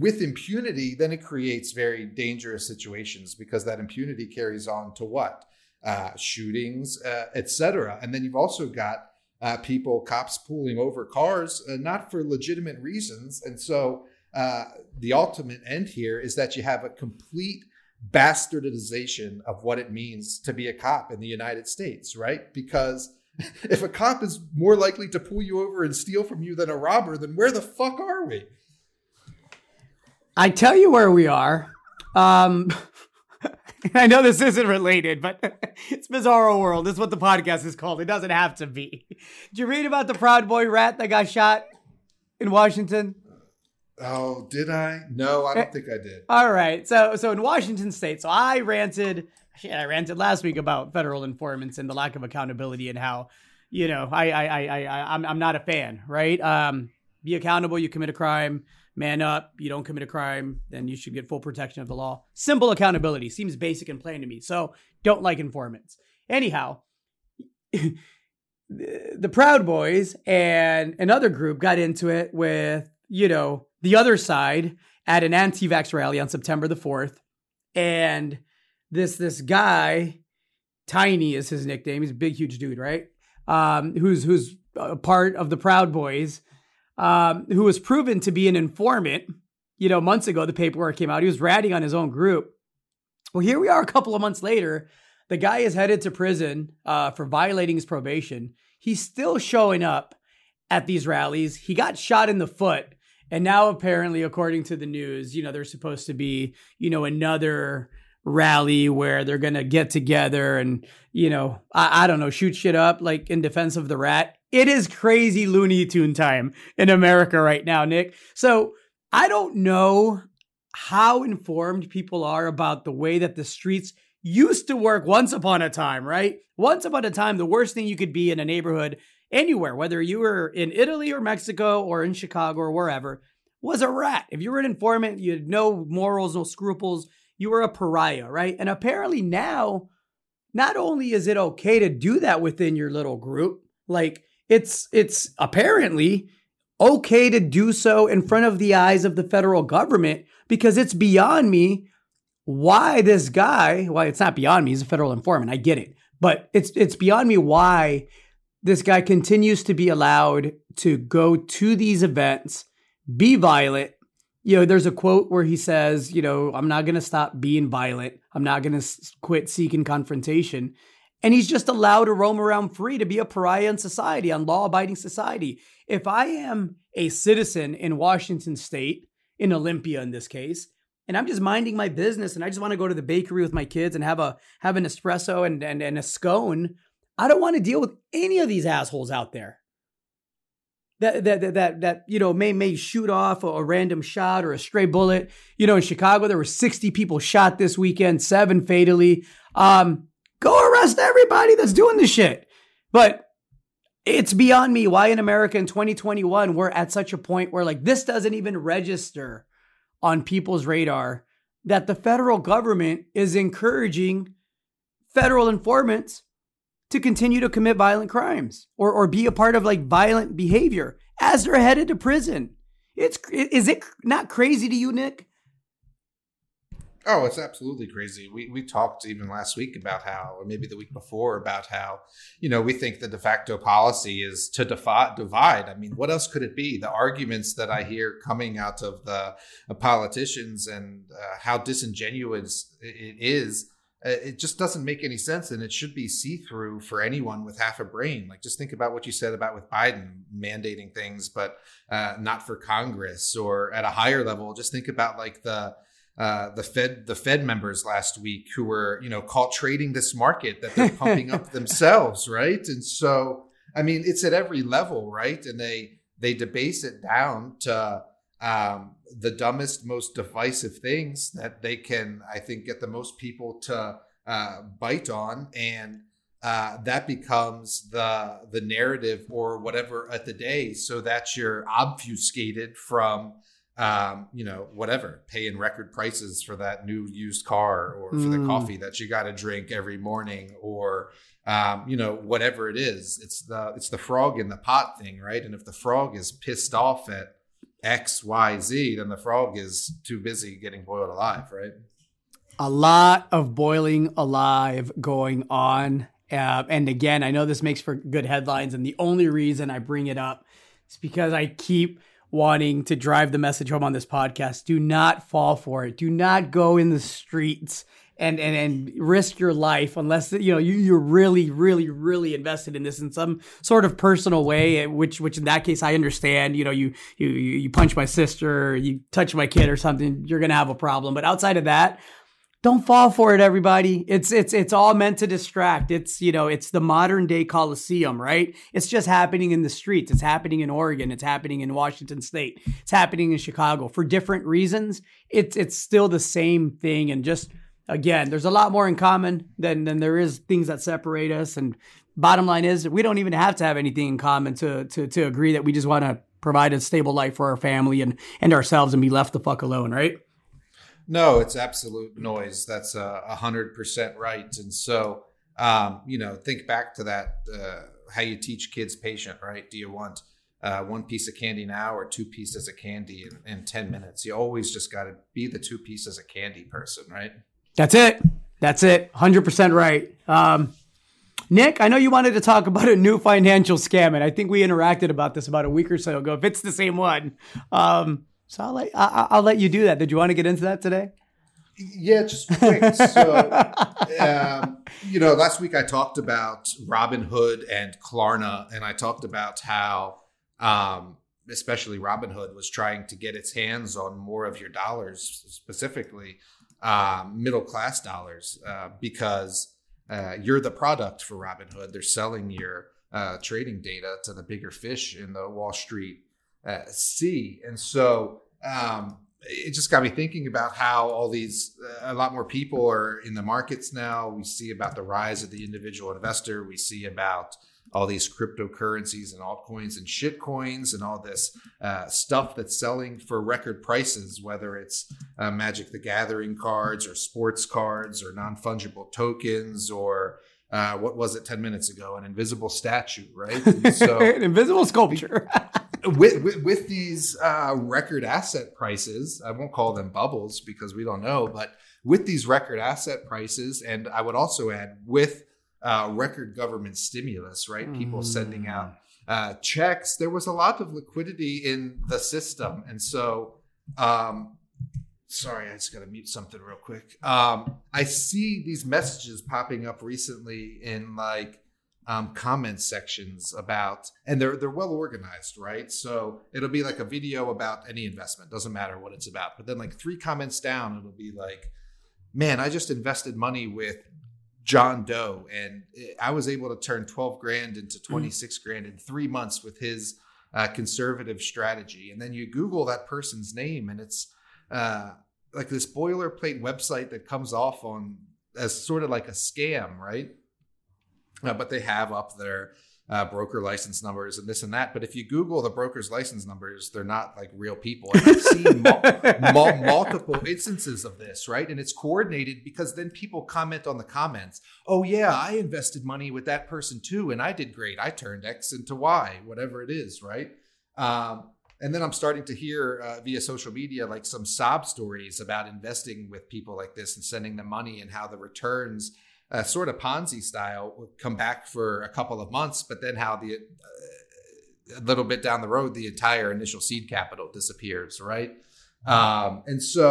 with impunity, then it creates very dangerous situations because that impunity carries on to what? Uh, shootings, uh, et cetera. And then you've also got uh, people, cops pulling over cars, uh, not for legitimate reasons. And so uh, the ultimate end here is that you have a complete bastardization of what it means to be a cop in the United States, right? Because if a cop is more likely to pull you over and steal from you than a robber, then where the fuck are we? I tell you where we are. Um, I know this isn't related, but it's Bizarro World. This is what the podcast is called. It doesn't have to be. Did you read about the Proud Boy rat that got shot in Washington? Oh, did I? No, I don't think I did. All right. So so in Washington State, so I ranted, shit, I ranted last week about federal informants and the lack of accountability and how, you know, I, I, I, I, I'm, I'm not a fan, right? Um, be accountable. You commit a crime. Man up, you don't commit a crime, then you should get full protection of the law. Simple accountability seems basic and plain to me. So don't like informants. Anyhow, the Proud Boys and another group got into it with, you know, the other side at an anti-vax rally on September the fourth. And this this guy, Tiny is his nickname. He's a big, huge dude, right? Um, who's who's a part of the Proud Boys, um, who was proven to be an informant. You know, months ago, the paperwork came out. He was ratting on his own group. Well, here we are a couple of months later. The guy is headed to prison uh, for violating his probation. He's still showing up at these rallies. He got shot in the foot. And now apparently, according to the news, you know, there's supposed to be, you know, another rally where they're going to get together and, you know, I, I don't know, shoot shit up like in defense of the rat. It is crazy Looney Tune time in America right now, Nick. So I don't know how informed people are about the way that the streets used to work once upon a time, right? Once upon a time, the worst thing you could be in a neighborhood anywhere, whether you were in Italy or Mexico or in Chicago or wherever, was a rat. If you were an informant, you had no morals, no scruples. You were a pariah, right? And apparently now, not only is it okay to do that within your little group, like it's it's apparently okay to do so in front of the eyes of the federal government, because it's beyond me why this guy, well, it's not beyond me, he's a federal informant, I get it, but it's it's beyond me why this guy continues to be allowed to go to these events, be violent. You know, there's a quote where he says, you know, I'm not going to stop being violent. I'm not going to s- quit seeking confrontation. And he's just allowed to roam around free to be a pariah in society, on law-abiding society. If I am a citizen in Washington State, in Olympia in this case, and I'm just minding my business and I just want to go to the bakery with my kids and have a have an espresso and, and, and a scone, I don't want to deal with any of these assholes out there. That, that, that, that, you know, may, may shoot off a, a random shot or a stray bullet. You know, in Chicago, there were sixty people shot this weekend, seven fatally. Um, go arrest everybody that's doing this shit. But it's beyond me why in America in twenty twenty-one, we're at such a point where like this doesn't even register on people's radar that the federal government is encouraging federal informants to continue to commit violent crimes or or be a part of like violent behavior as they're headed to prison. It's is it not crazy to you, Nick? Oh, it's absolutely crazy. We we talked even last week about how, or maybe the week before, about how, you know, we think the de facto policy is to defi- divide. I mean, what else could it be? The arguments that I hear coming out of the uh, politicians and uh, how disingenuous it is. It just doesn't make any sense, and it should be see-through for anyone with half a brain. Like, just think about what you said about with Biden mandating things, but uh, not for Congress or at a higher level. Just think about like the uh, the Fed the Fed members last week who were, you know, caught trading this market that they're pumping up themselves, right? And so, I mean, it's at every level, right? And they they debase it down to Um, the dumbest, most divisive things that they can, I think, get the most people to uh, bite on. And uh, that becomes the the narrative or whatever at the day, so that you're obfuscated from, um, you know, whatever, paying record prices for that new used car or mm. for the coffee that you got to drink every morning or, um, you know, whatever it is. It's the, it's the frog in the pot thing, right? And if the frog is pissed off at X, Y, Z, then the frog is too busy getting boiled alive, right? A lot of boiling alive going on. Uh, and again, I know this makes for good headlines. And the only reason I bring it up is because I keep wanting to drive the message home on this podcast. Do not fall for it. Do not go in the streets and and, and risk your life unless, you know, you, you're really, really, really invested in this in some sort of personal way, which which in that case, I understand, you know, you you you punch my sister, you touch my kid or something, you're going to have a problem. But outside of that, don't fall for it, everybody. It's it's it's all meant to distract. It's, you know, it's the modern day Coliseum, right? It's just happening in the streets. It's happening in Oregon. It's happening in Washington State. It's happening in Chicago for different reasons. It's it's still the same thing. And just, again, there's a lot more in common than than there is things that separate us. And bottom line is, we don't even have to have anything in common to to to agree that we just want to provide a stable life for our family and and ourselves and be left the fuck alone, right? No, it's absolute noise. That's a hundred percent right. And so, um, you know, think back to that uh, how you teach kids patient, right? Do you want uh, one piece of candy now or two pieces of candy in, in ten minutes? You always just got to be the two pieces of candy person, right? That's it. That's it. one hundred percent right. Um, Nick, I know you wanted to talk about a new financial scam, and I think we interacted about this about a week or so ago, if it's the same one. Um, so I'll let, I, I'll let you do that. Did you want to get into that today? Yeah, just quick. So, um, you know, last week I talked about Robinhood and Klarna, and I talked about how, um, especially Robinhood was trying to get its hands on more of your dollars, specifically um, middle class dollars, uh, because uh, you're the product for Robinhood. They're selling your uh, trading data to the bigger fish in the Wall Street uh, sea. And so, um, it just got me thinking about how all these, uh, a lot more people are in the markets now. We see about the rise of the individual investor. We see about all these cryptocurrencies and altcoins and shitcoins and all this uh, stuff that's selling for record prices, whether it's uh, Magic the Gathering cards or sports cards or non-fungible tokens or uh, what was it ten minutes ago? An invisible statue, right? And so, an invisible sculpture. With, with with these uh, record asset prices, I won't call them bubbles because we don't know, but with these record asset prices, and I would also add with uh, record government stimulus, right? Mm. People sending out uh, checks, there was a lot of liquidity in the system. And so, um, sorry, I just got to mute something real quick. Um, I see these messages popping up recently in like, Um, comment sections about, and they're they're well organized, right? So it'll be like a video about any investment, doesn't matter what it's about. But then like three comments down, it'll be like, man, I just invested money with John Doe, and I was able to turn twelve grand into twenty-six grand in three months with his uh, conservative strategy. And then you Google that person's name, and it's uh, like this boilerplate website that comes off on as sort of like a scam, right? Uh, but they have up their uh, broker license numbers and this and that. But if you Google the broker's license numbers, they're not like real people. And I've seen mul- mul- multiple instances of this, right? And it's coordinated because then people comment on the comments. Oh, yeah, I invested money with that person too, and I did great. I turned X into Y, whatever it is, right? Um, and then I'm starting to hear uh, via social media like some sob stories about investing with people like this and sending them money and how the returns – Uh, sort of Ponzi style would come back for a couple of months, but then how the uh, a little bit down the road, the entire initial seed capital disappears, right? Um, and so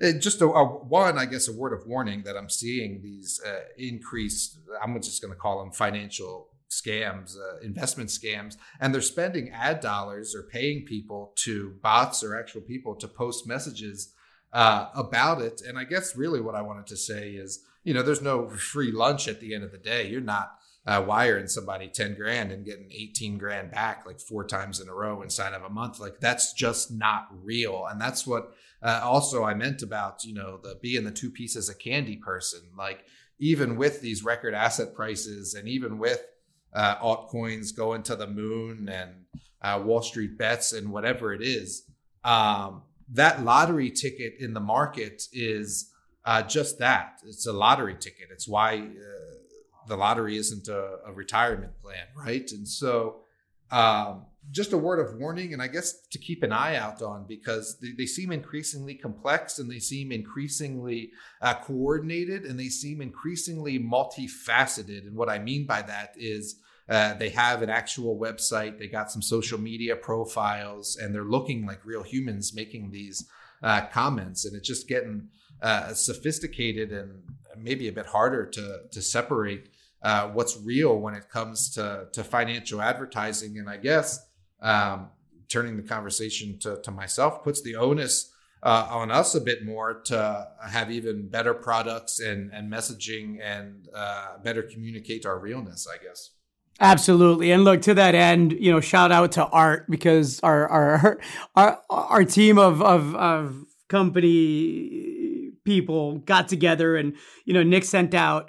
it just a, a one, I guess, a word of warning that I'm seeing these uh, increased, I'm just going to call them financial scams, uh, investment scams, and they're spending ad dollars or paying people to bots or actual people to post messages uh, about it. And I guess really what I wanted to say is, you know, there's no free lunch at the end of the day. You're not uh, wiring somebody ten grand and getting eighteen grand back like four times in a row inside of a month. Like that's just not real. And that's what uh, also I meant about, you know, the being the two pieces of candy person. Like even with these record asset prices and even with uh, altcoins going to the moon and uh, Wall Street Bets and whatever it is, um, that lottery ticket in the market is Uh, just that. It's a lottery ticket. It's why uh, the lottery isn't a, a retirement plan, right? And so um, just a word of warning, and I guess to keep an eye out on, because they, they seem increasingly complex and they seem increasingly uh, coordinated and they seem increasingly multifaceted. And what I mean by that is uh, they have an actual website, they got some social media profiles, and they're looking like real humans making these uh, comments. And it's just getting Uh, sophisticated and maybe a bit harder to to separate uh, what's real when it comes to to financial advertising. And I guess um, turning the conversation to, to myself puts the onus uh, on us a bit more to have even better products and, and messaging and uh, better communicate our realness, I guess. Absolutely. And look, to that end, you know, shout out to Art, because our our our, our team of of, of company people got together and, you know, Nick sent out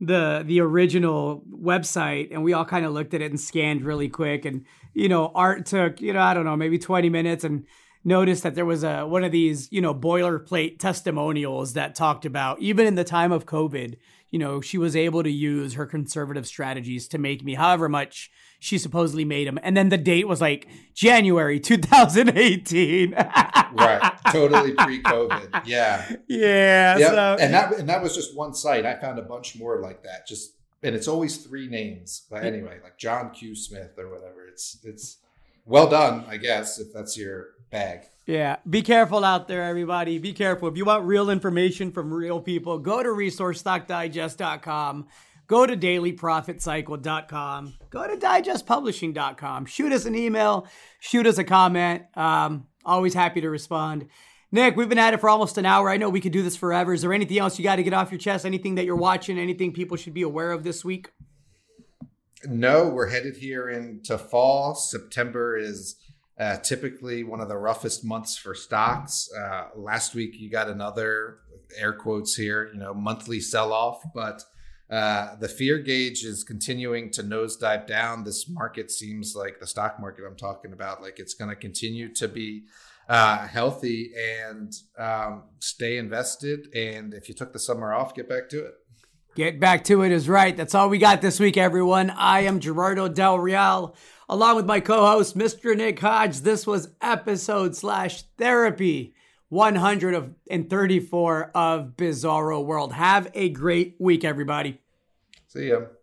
the the original website and we all kind of looked at it and scanned really quick. And, you know, Art took, you know, I don't know, maybe twenty minutes and noticed that there was a one of these, you know, boilerplate testimonials that talked about, even in the time of COVID, you know, she was able to use her conservative strategies to make me however much she supposedly made him. And then the date was like January two thousand eighteen. Right. Totally pre-COVID. Yeah. Yeah. Yep. So. And that and that was just one site. I found a bunch more like that. Just and it's always three names. But anyway, like John Q. Smith or whatever. It's it's well done, I guess, if that's your bag. Yeah. Be careful out there, everybody. Be careful. If you want real information from real people, go to resource stock digest dot com. Go to daily profit cycle dot com. Go to digest publishing dot com. Shoot us an email. Shoot us a comment. Um, always happy to respond. Nick, we've been at it for almost an hour. I know we could do this forever. Is there anything else you got to get off your chest? Anything that you're watching? Anything people should be aware of this week? No, we're headed here into fall. September is uh, typically one of the roughest months for stocks. Uh, last week, you got another, air quotes here, you know, monthly sell-off, but Uh, the fear gauge is continuing to nosedive down. This market seems like the stock market I'm talking about, like it's going to continue to be uh, healthy and um, stay invested. And if you took the summer off, get back to it. Get back to it is right. That's all we got this week, everyone. I am Gerardo Del Real, along with my co-host, Mister Nick Hodge. This was episode slash therapy one hundred thirty-four of Bizarro World. Have a great week, everybody. See ya.